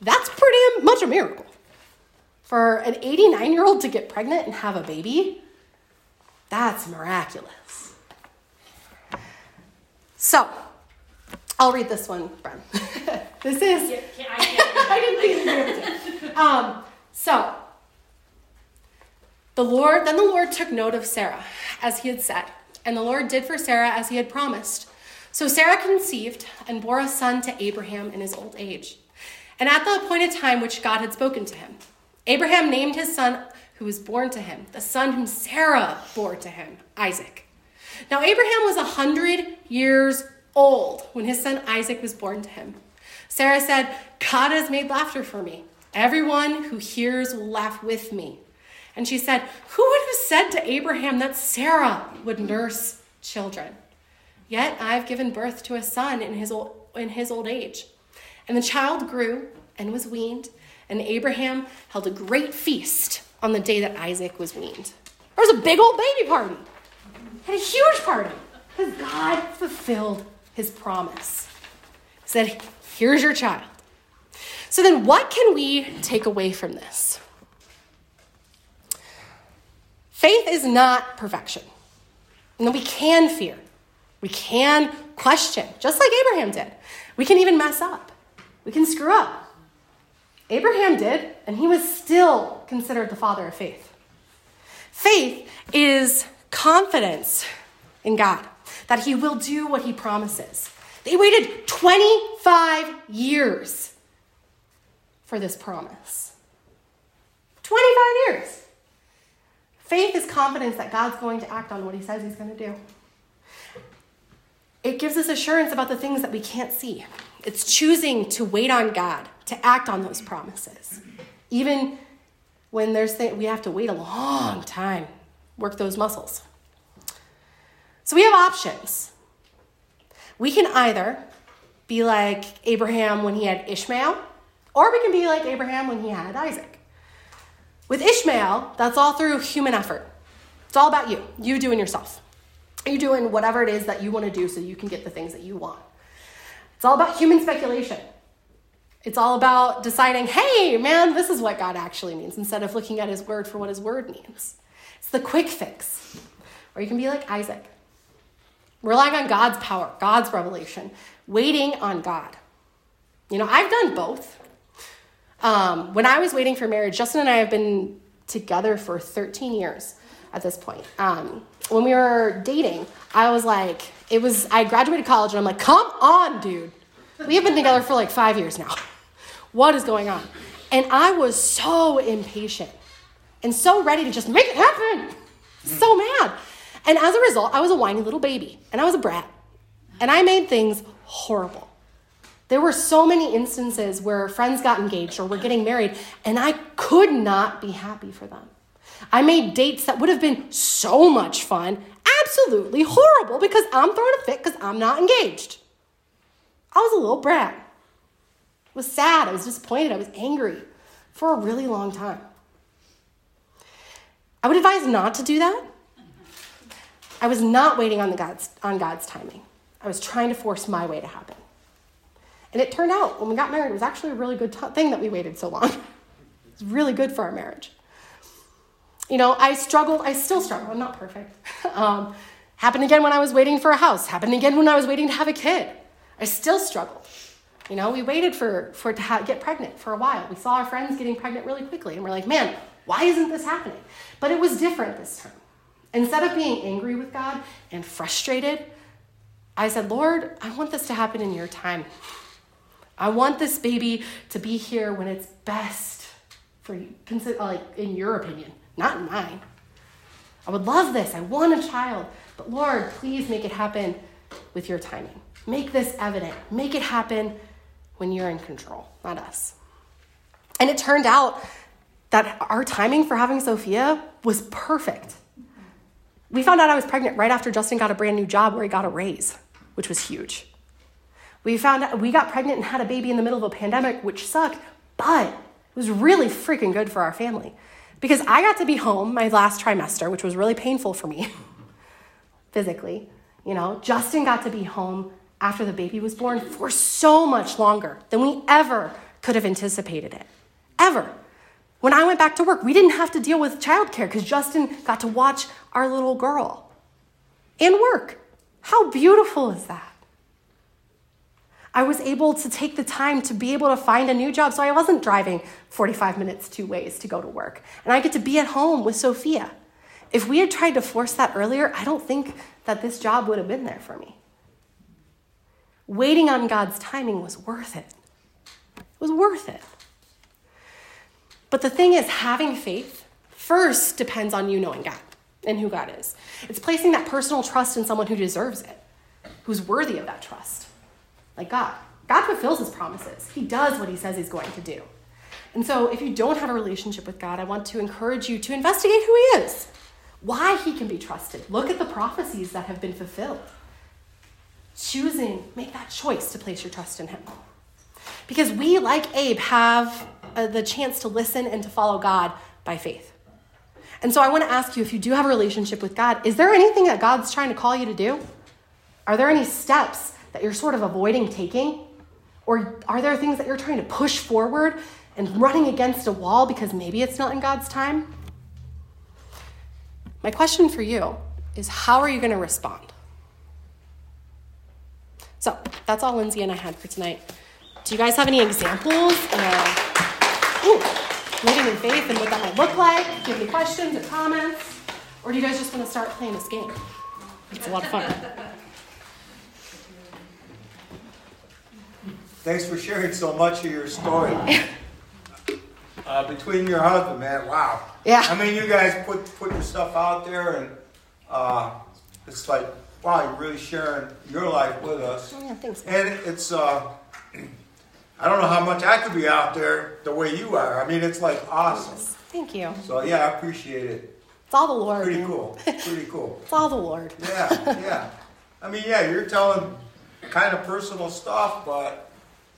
that's pretty much a miracle. For an eighty-nine-year-old to get pregnant and have a baby, that's miraculous. So, I'll read this one, Bren. This is... Yeah, can I, can I, I didn't think you did. Um, so, the Lord, then the Lord took note of Sarah, as he had said, and the Lord did for Sarah as he had promised. So Sarah conceived and bore a son to Abraham in his old age, and at the appointed time which God had spoken to him. Abraham named his son who was born to him, the son whom Sarah bore to him, Isaac. Now Abraham was a hundred years old when his son Isaac was born to him. Sarah said, God has made laughter for me. Everyone who hears will laugh with me. And she said, who would have said to Abraham that Sarah would nurse children? Yet I've given birth to a son in his old, in his old age. And the child grew and was weaned, and Abraham held a great feast on the day that Isaac was weaned. There was a big old baby party. Had a huge party. Because God fulfilled his promise. He said, here's your child. So then what can we take away from this? Faith is not perfection. And we can fear. We can question, just like Abraham did. We can even mess up. We can screw up. Abraham did, and he was still considered the father of faith. Faith is confidence in God, that he will do what he promises. They waited twenty-five years for this promise. twenty-five years. Faith is confidence that God's going to act on what he says he's going to do. It gives us assurance about the things that we can't see. It's choosing to wait on God, to act on those promises. Even when there's th- we have to wait a long time, work those muscles. So we have options. We can either be like Abraham when he had Ishmael, or we can be like Abraham when he had Isaac. With Ishmael, that's all through human effort. It's all about you, you doing yourself. You're doing whatever it is that you want to do so you can get the things that you want. It's all about human speculation. It's all about deciding, hey, man, this is what God actually means, instead of looking at his word for what his word means. It's the quick fix. Or you can be like Isaac, relying on God's power, God's revelation, waiting on God. You know, I've done both. Um, when I was waiting for marriage, Justin and I have been together for thirteen years at this point. Um, when we were dating, I was like, it was, I graduated college and I'm like, come on, dude. We have been together for like five years now. What is going on? And I was so impatient and so ready to just make it happen. So mad. And as a result, I was a whiny little baby and I was a brat and I made things horrible. There were so many instances where friends got engaged or were getting married and I could not be happy for them. I made dates that would have been so much fun, absolutely horrible because I'm throwing a fit because I'm not engaged. I was a little brat. I was sad. I was disappointed. I was angry for a really long time. I would advise not to do that. I was not waiting on, the God's, on God's timing. I was trying to force my way to happen. And it turned out when we got married, it was actually a really good t- thing that we waited so long. It was really good for our marriage. You know, I struggled. I still struggle. I'm not perfect. Um, happened again when I was waiting for a house. Happened again when I was waiting to have a kid. I still struggled. You know, we waited for, for to ha- get pregnant for a while. We saw our friends getting pregnant really quickly. And we're like, man, why isn't this happening? But it was different this time. Instead of being angry with God and frustrated, I said, Lord, I want this to happen in your time. I want this baby to be here when it's best for you, like in your opinion, not in mine. I would love this. I want a child. But Lord, please make it happen with your timing. Make this evident. Make it happen when you're in control, not us. And it turned out that our timing for having Sophia was perfect. We found out I was pregnant right after Justin got a brand new job where he got a raise, which was huge. We found out we got pregnant and had a baby in the middle of a pandemic, which sucked, but it was really freaking good for our family because I got to be home my last trimester, which was really painful for me physically. You know, Justin got to be home after the baby was born for so much longer than we ever could have anticipated it, ever. When I went back to work, we didn't have to deal with childcare because Justin got to watch our little girl and work. How beautiful is that? I was able to take the time to be able to find a new job, so I wasn't driving forty-five minutes two ways to go to work. And I get to be at home with Sophia. If we had tried to force that earlier, I don't think that this job would have been there for me. Waiting on God's timing was worth it. It was worth it. But the thing is, having faith first depends on you knowing God and who God is. It's placing that personal trust in someone who deserves it, who's worthy of that trust, like God. God fulfills his promises. He does what he says he's going to do. And so if you don't have a relationship with God, I want to encourage you to investigate who he is, why he can be trusted. Look at the prophecies that have been fulfilled. Choosing, make that choice to place your trust in him. Because we, like Abe, have uh, the chance to listen and to follow God by faith. And so I want to ask you, if you do have a relationship with God, is there anything that God's trying to call you to do? Are there any steps that you're sort of avoiding taking? Or are there things that you're trying to push forward and running against a wall because maybe it's not in God's time? My question for you is, how are you going to respond? So that's all Lindsay and I had for tonight. Do you guys have any examples of ooh, living in faith and what that might look like? Do you have any questions or comments? Or do you guys just want to start playing this game? It's a lot of fun. Thanks for sharing so much of your story. Uh, between your husband, man, wow. Yeah. I mean, you guys put put your stuff out there, and uh, it's like, wow, you're really sharing your life with us. Yeah, thanks. And it's, uh, I don't know how much I could be out there the way you are. I mean, it's like awesome. Thank you. So, yeah, I appreciate it. It's all the Lord. Pretty man. cool. Pretty cool. It's all the Lord. Yeah, yeah. I mean, yeah, you're telling kind of personal stuff, but,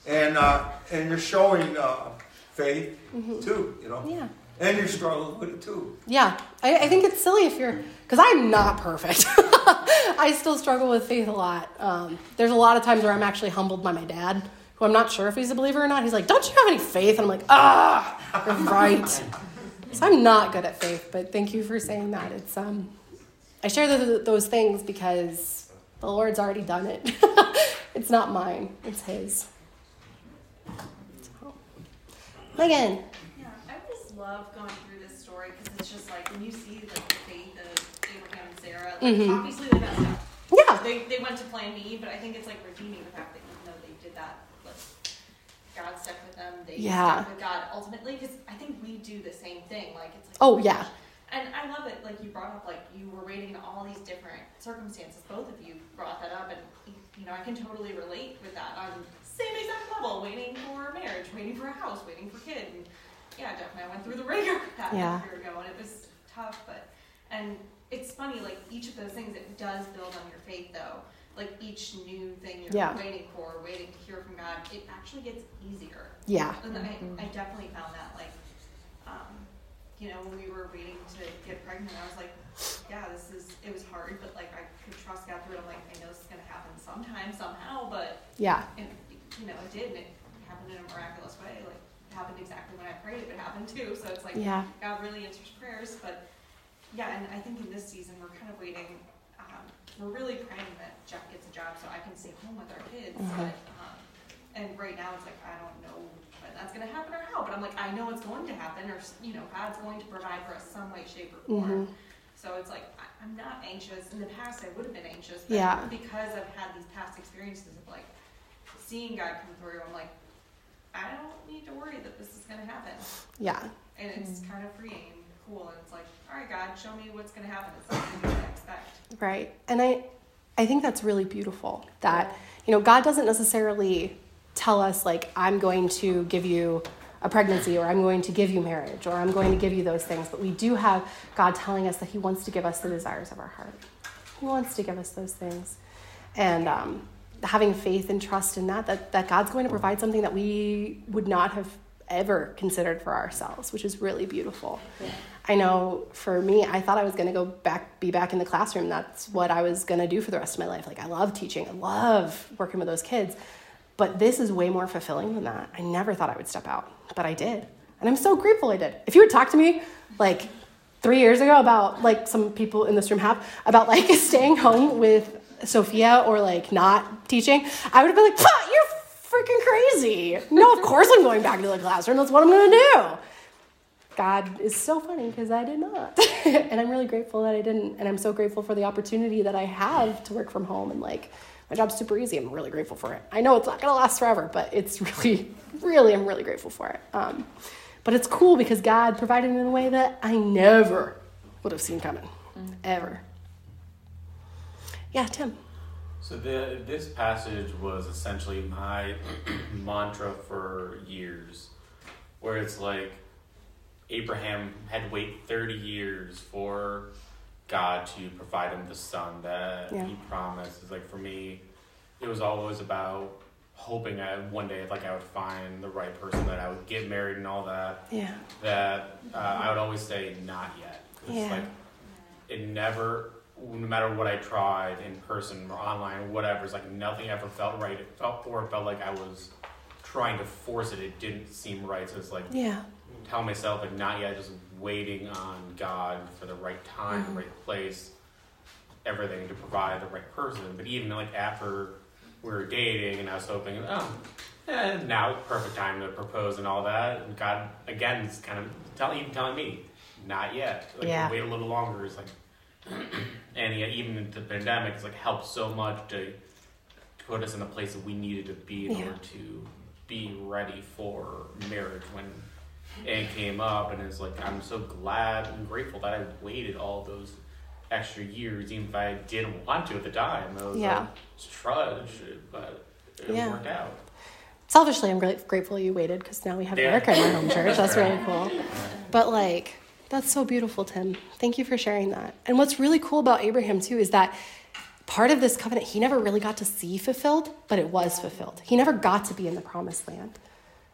and, uh, and you're showing uh, faith, mm-hmm. too, you know? Yeah. And you're struggling with it, too. Yeah. I, I think it's silly if you're, because I'm not perfect. I still struggle with faith a lot. Um, there's a lot of times where I'm actually humbled by my dad, who I'm not sure if he's a believer or not. He's like, don't you have any faith? And I'm like, ah, you're right. So I'm not good at faith, but thank you for saying that. It's um, I share the, those things because the Lord's already done it. It's not mine. It's his. So. Megan. Love going through this story because it's just like when you see the faith of Abraham and Sarah, like mm-hmm. obviously they messed up. Yeah. They they went to plan B, but I think it's like redeeming the fact that even though they did that, like God stuck with them, they yeah. stuck with God ultimately, because I think we do the same thing. Like it's like oh yeah. And I love it, like you brought up, like you were waiting in all these different circumstances. Both of you brought that up, and you know I can totally relate with that on the same exact level, waiting for marriage, waiting for a house, waiting for kids. And, yeah, definitely. I went through the ringer with that yeah. year ago, and it was tough. But and it's funny, like each of those things, it does build on your faith, though. Like each new thing you're yeah. waiting for, waiting to hear from God, it actually gets easier. Yeah. And mm-hmm. I, I definitely found that, like, um, you know, when we were waiting to get pregnant, I was like, yeah, this is. It was hard, but like I could trust God through it. I'm like, I know this is gonna happen sometime, somehow, but yeah, and you know, it did, and it happened in a miraculous way, like. Happened exactly when I prayed, it would happen too. So it's like yeah. God really answers prayers. But yeah, and I think in this season we're kind of waiting. Um, we're really praying that Jeff gets a job so I can stay home with our kids. Mm-hmm. But, um, and right now it's like I don't know when that's going to happen or how. But I'm like I know it's going to happen, or you know God's going to provide for us some way, shape, or form. Mm-hmm. So it's like I, I'm not anxious. In the past I would have been anxious, but yeah. because I've had these past experiences of like seeing God come through, I'm like. I don't need to worry that this is going to happen. Yeah. And it's kind of freeing and cool. And it's like, all right, God, show me what's going to happen. It's not going to expect. Right. And I, I think that's really beautiful that, you know, God doesn't necessarily tell us like, I'm going to give you a pregnancy or I'm going to give you marriage or I'm going to give you those things. But we do have God telling us that he wants to give us the desires of our heart. He wants to give us those things. And, um, having faith and trust in that, that, that God's going to provide something that we would not have ever considered for ourselves, which is really beautiful. Yeah. I know for me, I thought I was going to go back, be back in the classroom. That's what I was going to do for the rest of my life. Like I love teaching. I love working with those kids, but this is way more fulfilling than that. I never thought I would step out, but I did. And I'm so grateful I did. If you would talk to me like three years ago about like some people in this room have about like staying home with Sophia or like not teaching, I would have been like, you're freaking crazy. No, of course I'm going back to the classroom. That's what I'm going to do. God is so funny because I did not. And I'm really grateful that I didn't. And I'm so grateful for the opportunity that I have to work from home. And like, my job's super easy. I'm really grateful for it. I know it's not going to last forever, but it's really, really, I'm really grateful for it. Um, but it's cool because God provided in a way that I never would have seen coming, mm-hmm. ever. Yeah, Tim. So the, this passage was essentially my mantra for years, where it's like Abraham had to wait thirty years for God to provide him the son that yeah. he promised. It's like for me, it was always about hoping I one day like I would find the right person, that I would get married and all that. Yeah. That uh, I would always say not yet. It's yeah. like it never. No matter what I tried in person or online or whatever, it's like nothing ever felt right. It felt or it felt like I was trying to force it, it didn't seem right. So it's like, yeah, tell myself, like, not yet, just waiting on God for the right time, mm-hmm. right place, everything to provide the right person. But even like after we were dating, and I was hoping, oh, eh, now perfect time to propose and all that. And God again is kind of telling, even telling me, not yet. Like, yeah. wait a little longer. It's like, and yeah, even the pandemic has like helped so much to, to put us in the place that we needed to be in yeah. order to be ready for marriage when it came up. And it's like, I'm so glad and grateful that I waited all those extra years, even if I didn't want to at the time. I was yeah. like, trudge, but it yeah. worked out. Selfishly, I'm really grateful you waited, because now we have yeah. Erica in our home church. That's really cool. But like, that's so beautiful, Tim. Thank you for sharing that. And what's really cool about Abraham, too, is that part of this covenant, he never really got to see fulfilled, but it was fulfilled. He never got to be in the promised land.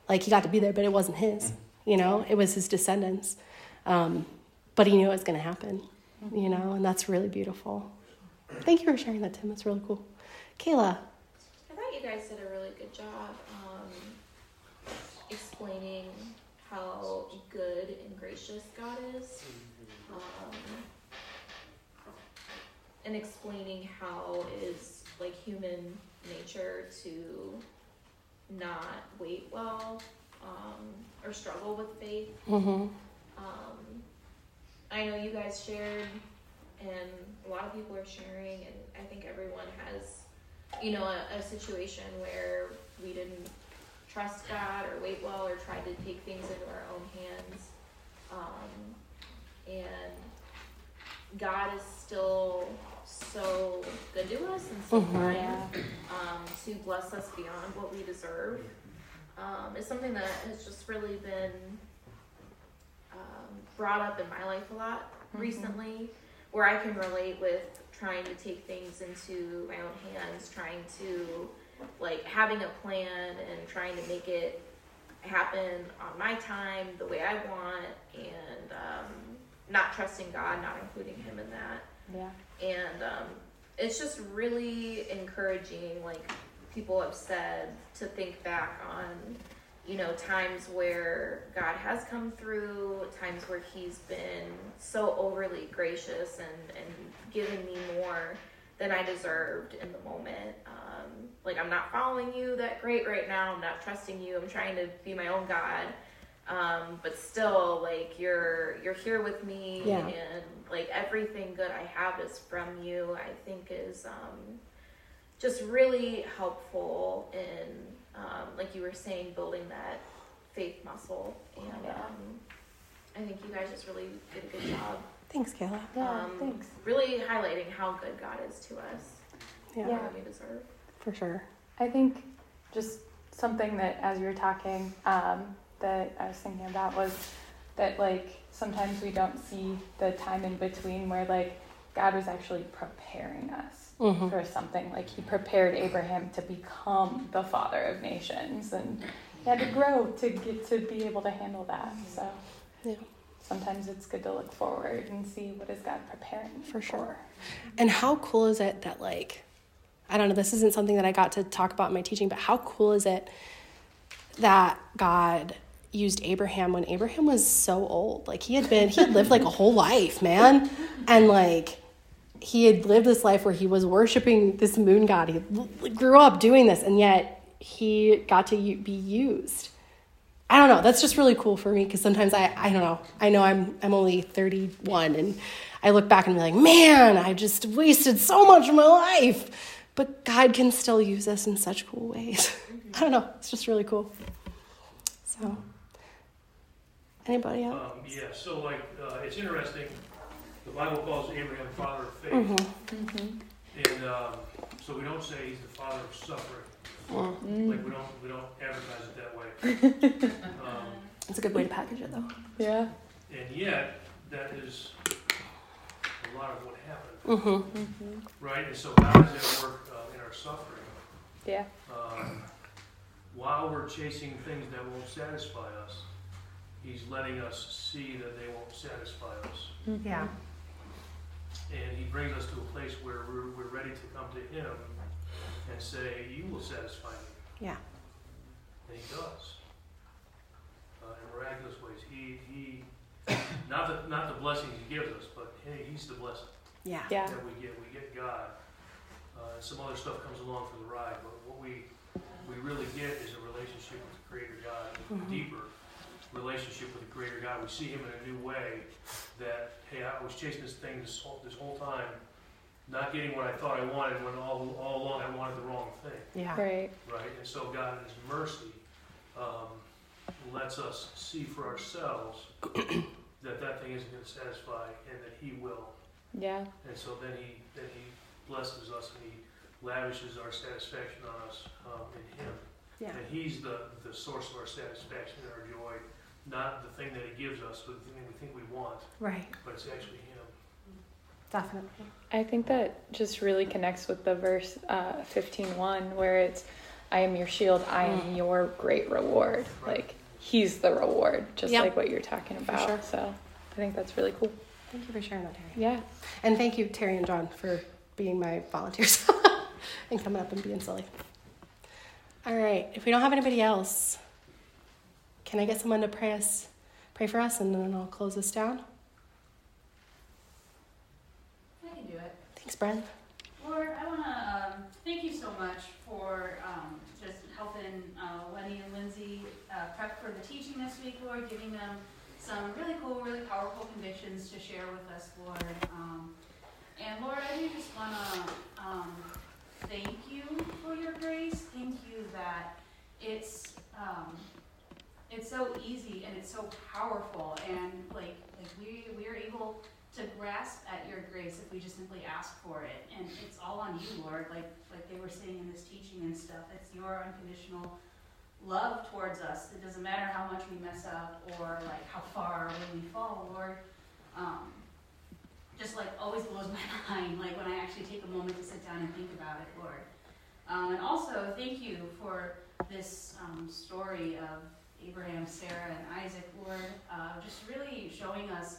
Like, he got to be there, but it wasn't his. You know, it was his descendants. Um, but he knew it was going to happen, you know, and that's really beautiful. Thank you for sharing that, Tim. That's really cool. Kayla. I thought you guys did a really good job um, explaining how good and gracious God is, um, and explaining how it is like human nature to not wait well um, or struggle with faith. Mm-hmm. Um, I know you guys shared, and a lot of people are sharing, and I think everyone has, you know, a, a situation where we didn't trust God or wait well or try to take things into our own hands. Um, and God is still so good to us and so mm-hmm. kind um, to bless us beyond what we deserve. Um, it's something that has just really been um, brought up in my life a lot mm-hmm. recently, where I can relate with trying to take things into my own hands, trying to, like, having a plan and trying to make it happen on my time, the way I want, and um, not trusting God, not including him in that. Yeah. And um, it's just really encouraging, like people have said, to think back on, you know, times where God has come through, times where he's been so overly gracious and, and given me more than I deserved in the moment. Um, like, I'm not following you that great right now. I'm not trusting you. I'm trying to be my own God. Um, but still, like, you're you're here with me. Yeah. And, like, everything good I have is from you. I think is um, just really helpful in, um, like you were saying, building that faith muscle. And um, I think you guys just really did a good job. Thanks, Kayla. Yeah, um, thanks. Really highlighting how good God is to us. Yeah. yeah. We deserve. For sure. I think just something that, as you were talking, um, that I was thinking about was that, like, sometimes we don't see the time in between where, like, God was actually preparing us mm-hmm. for something. Like, he prepared Abraham to become the father of nations, and he had to grow to get to be able to handle that. So, yeah. Sometimes it's good to look forward and see what is God preparing for. For sure. And how cool is it that, like, I don't know, this isn't something that I got to talk about in my teaching, but how cool is it that God used Abraham when Abraham was so old? Like, he had been, he had lived like a whole life, man. And like, he had lived this life where he was worshiping this moon god. He grew up doing this, and yet he got to be used. I don't know. That's just really cool for me, because sometimes I, I don't know. I know I'm I'm only thirty-one, and I look back and be like, man, I just wasted so much of my life. But God can still use us in such cool ways. I don't know. It's just really cool. So, anybody else? Um, yeah, so like uh, it's interesting. The Bible calls Abraham father of faith. Mm-hmm. Mm-hmm. And um, so we don't say he's the father of suffering. Mm. Like, we don't we don't advertise it that way. Um, it's a good way to package it, though. Yeah. And yet, that is a lot of what happened. Mm-hmm. Mm-hmm. Right? And so how does that work uh, in our suffering? Yeah. Um, while we're chasing things that won't satisfy us, he's letting us see that they won't satisfy us. Mm-hmm. Yeah. And he brings us to a place where we're, we're ready to come to him and say, you will satisfy me. Yeah. thing does uh, in miraculous ways. He, he not the not the blessings he gives us, but he, he's the blessing. Yeah. yeah. That we get, we get God. Uh, some other stuff comes along for the ride, but what we we really get is a relationship with the Creator God, mm-hmm. deeper relationship with the Creator God. We see Him in a new way. That hey, I was chasing this thing this whole, this whole time, not getting what I thought I wanted when all all along I wanted the wrong thing. Yeah. Right. Right. And so God, in His mercy, um, lets us see for ourselves that that thing isn't going to satisfy, and that He will. Yeah. And so then He then He blesses us, and He lavishes our satisfaction on us um, in Him. Yeah. And He's the the source of our satisfaction and our joy. Not the thing that He gives us, but the thing that we think we want. Right. But it's actually Him. Definitely. I think that just really connects with the verse uh, fifteen one, where it's, I am your shield, I am your great reward. Right. Like, He's the reward, just yep. like what you're talking about. Sure. So I think that's really cool. Thank you for sharing that, Terry. Yeah. And thank you, Terry and John, for being my volunteers and coming up and being silly. All right. If we don't have anybody else... Can I get someone to pray us, pray for us, and then I'll close this down? I can do it. Thanks, Brenda. Lord, I want to um, thank you so much for um, just helping uh, Eleni and Lindsay uh, prep for the teaching this week, Lord, giving them some really cool, really powerful convictions to share with us, Lord. Um, and Lord, I do just want to um, thank you for your grace. Thank you that it's... Um, It's so easy and it's so powerful, and like like we we are able to grasp at your grace if we just simply ask for it. And it's all on you, Lord. Like like they were saying in this teaching and stuff, it's your unconditional love towards us. It doesn't matter how much we mess up or like how far when we fall, Lord. Um, just like always blows my mind, like when I actually take a moment to sit down and think about it, Lord. Um, and also thank you for this um, story of Abraham, Sarah, and Isaac, Lord, uh, just really showing us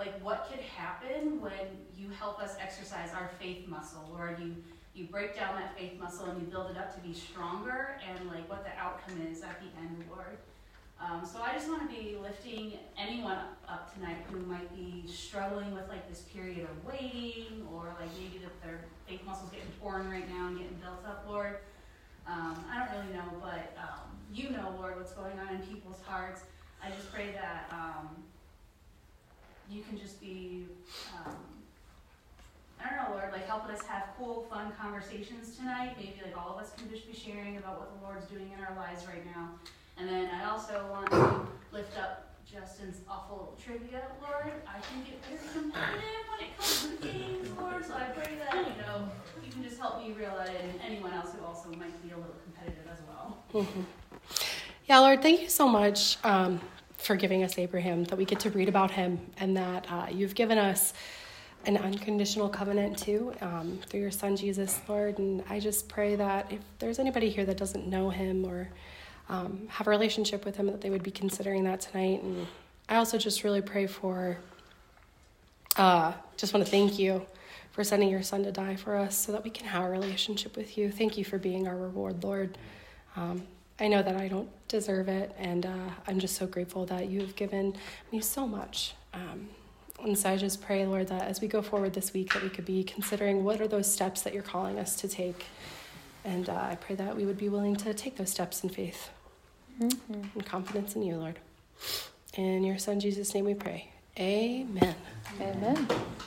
like what could happen when you help us exercise our faith muscle, Lord. You you break down that faith muscle and you build it up to be stronger, and like what the outcome is at the end, Lord. Um, so I just want to be lifting anyone up tonight who might be struggling with like this period of waiting, or like maybe that their faith muscle's getting torn right now and getting built up, Lord. Um, I don't really know, but um, you know, Lord, what's going on in people's hearts. I just pray that um, you can just be, um, I don't know, Lord, like helping us have cool, fun conversations tonight. Maybe like all of us can just be sharing about what the Lord's doing in our lives right now. And then I also want to lift up Justin's awful trivia, Lord. I can get very competitive when it comes to games, Lord, so I pray that, you know, you can just help me reel that in, and anyone else who also might be a little competitive as well. Mm-hmm. Yeah, Lord, thank you so much um, for giving us Abraham, that we get to read about him, and that uh, you've given us an unconditional covenant too um, through your son, Jesus, Lord. And I just pray that if there's anybody here that doesn't know him or Um, have a relationship with him, that they would be considering that tonight. And I also just really pray for, uh, just want to thank you for sending your son to die for us so that we can have a relationship with you. Thank you for being our reward, Lord. Um, I know that I don't deserve it, and uh, I'm just so grateful that you have given me so much. Um, and so I just pray, Lord, that as we go forward this week, that we could be considering what are those steps that you're calling us to take. And uh, I pray that we would be willing to take those steps in faith. Mm-hmm. And confidence in you, Lord. In your son, Jesus' name we pray. Amen. Amen. Amen.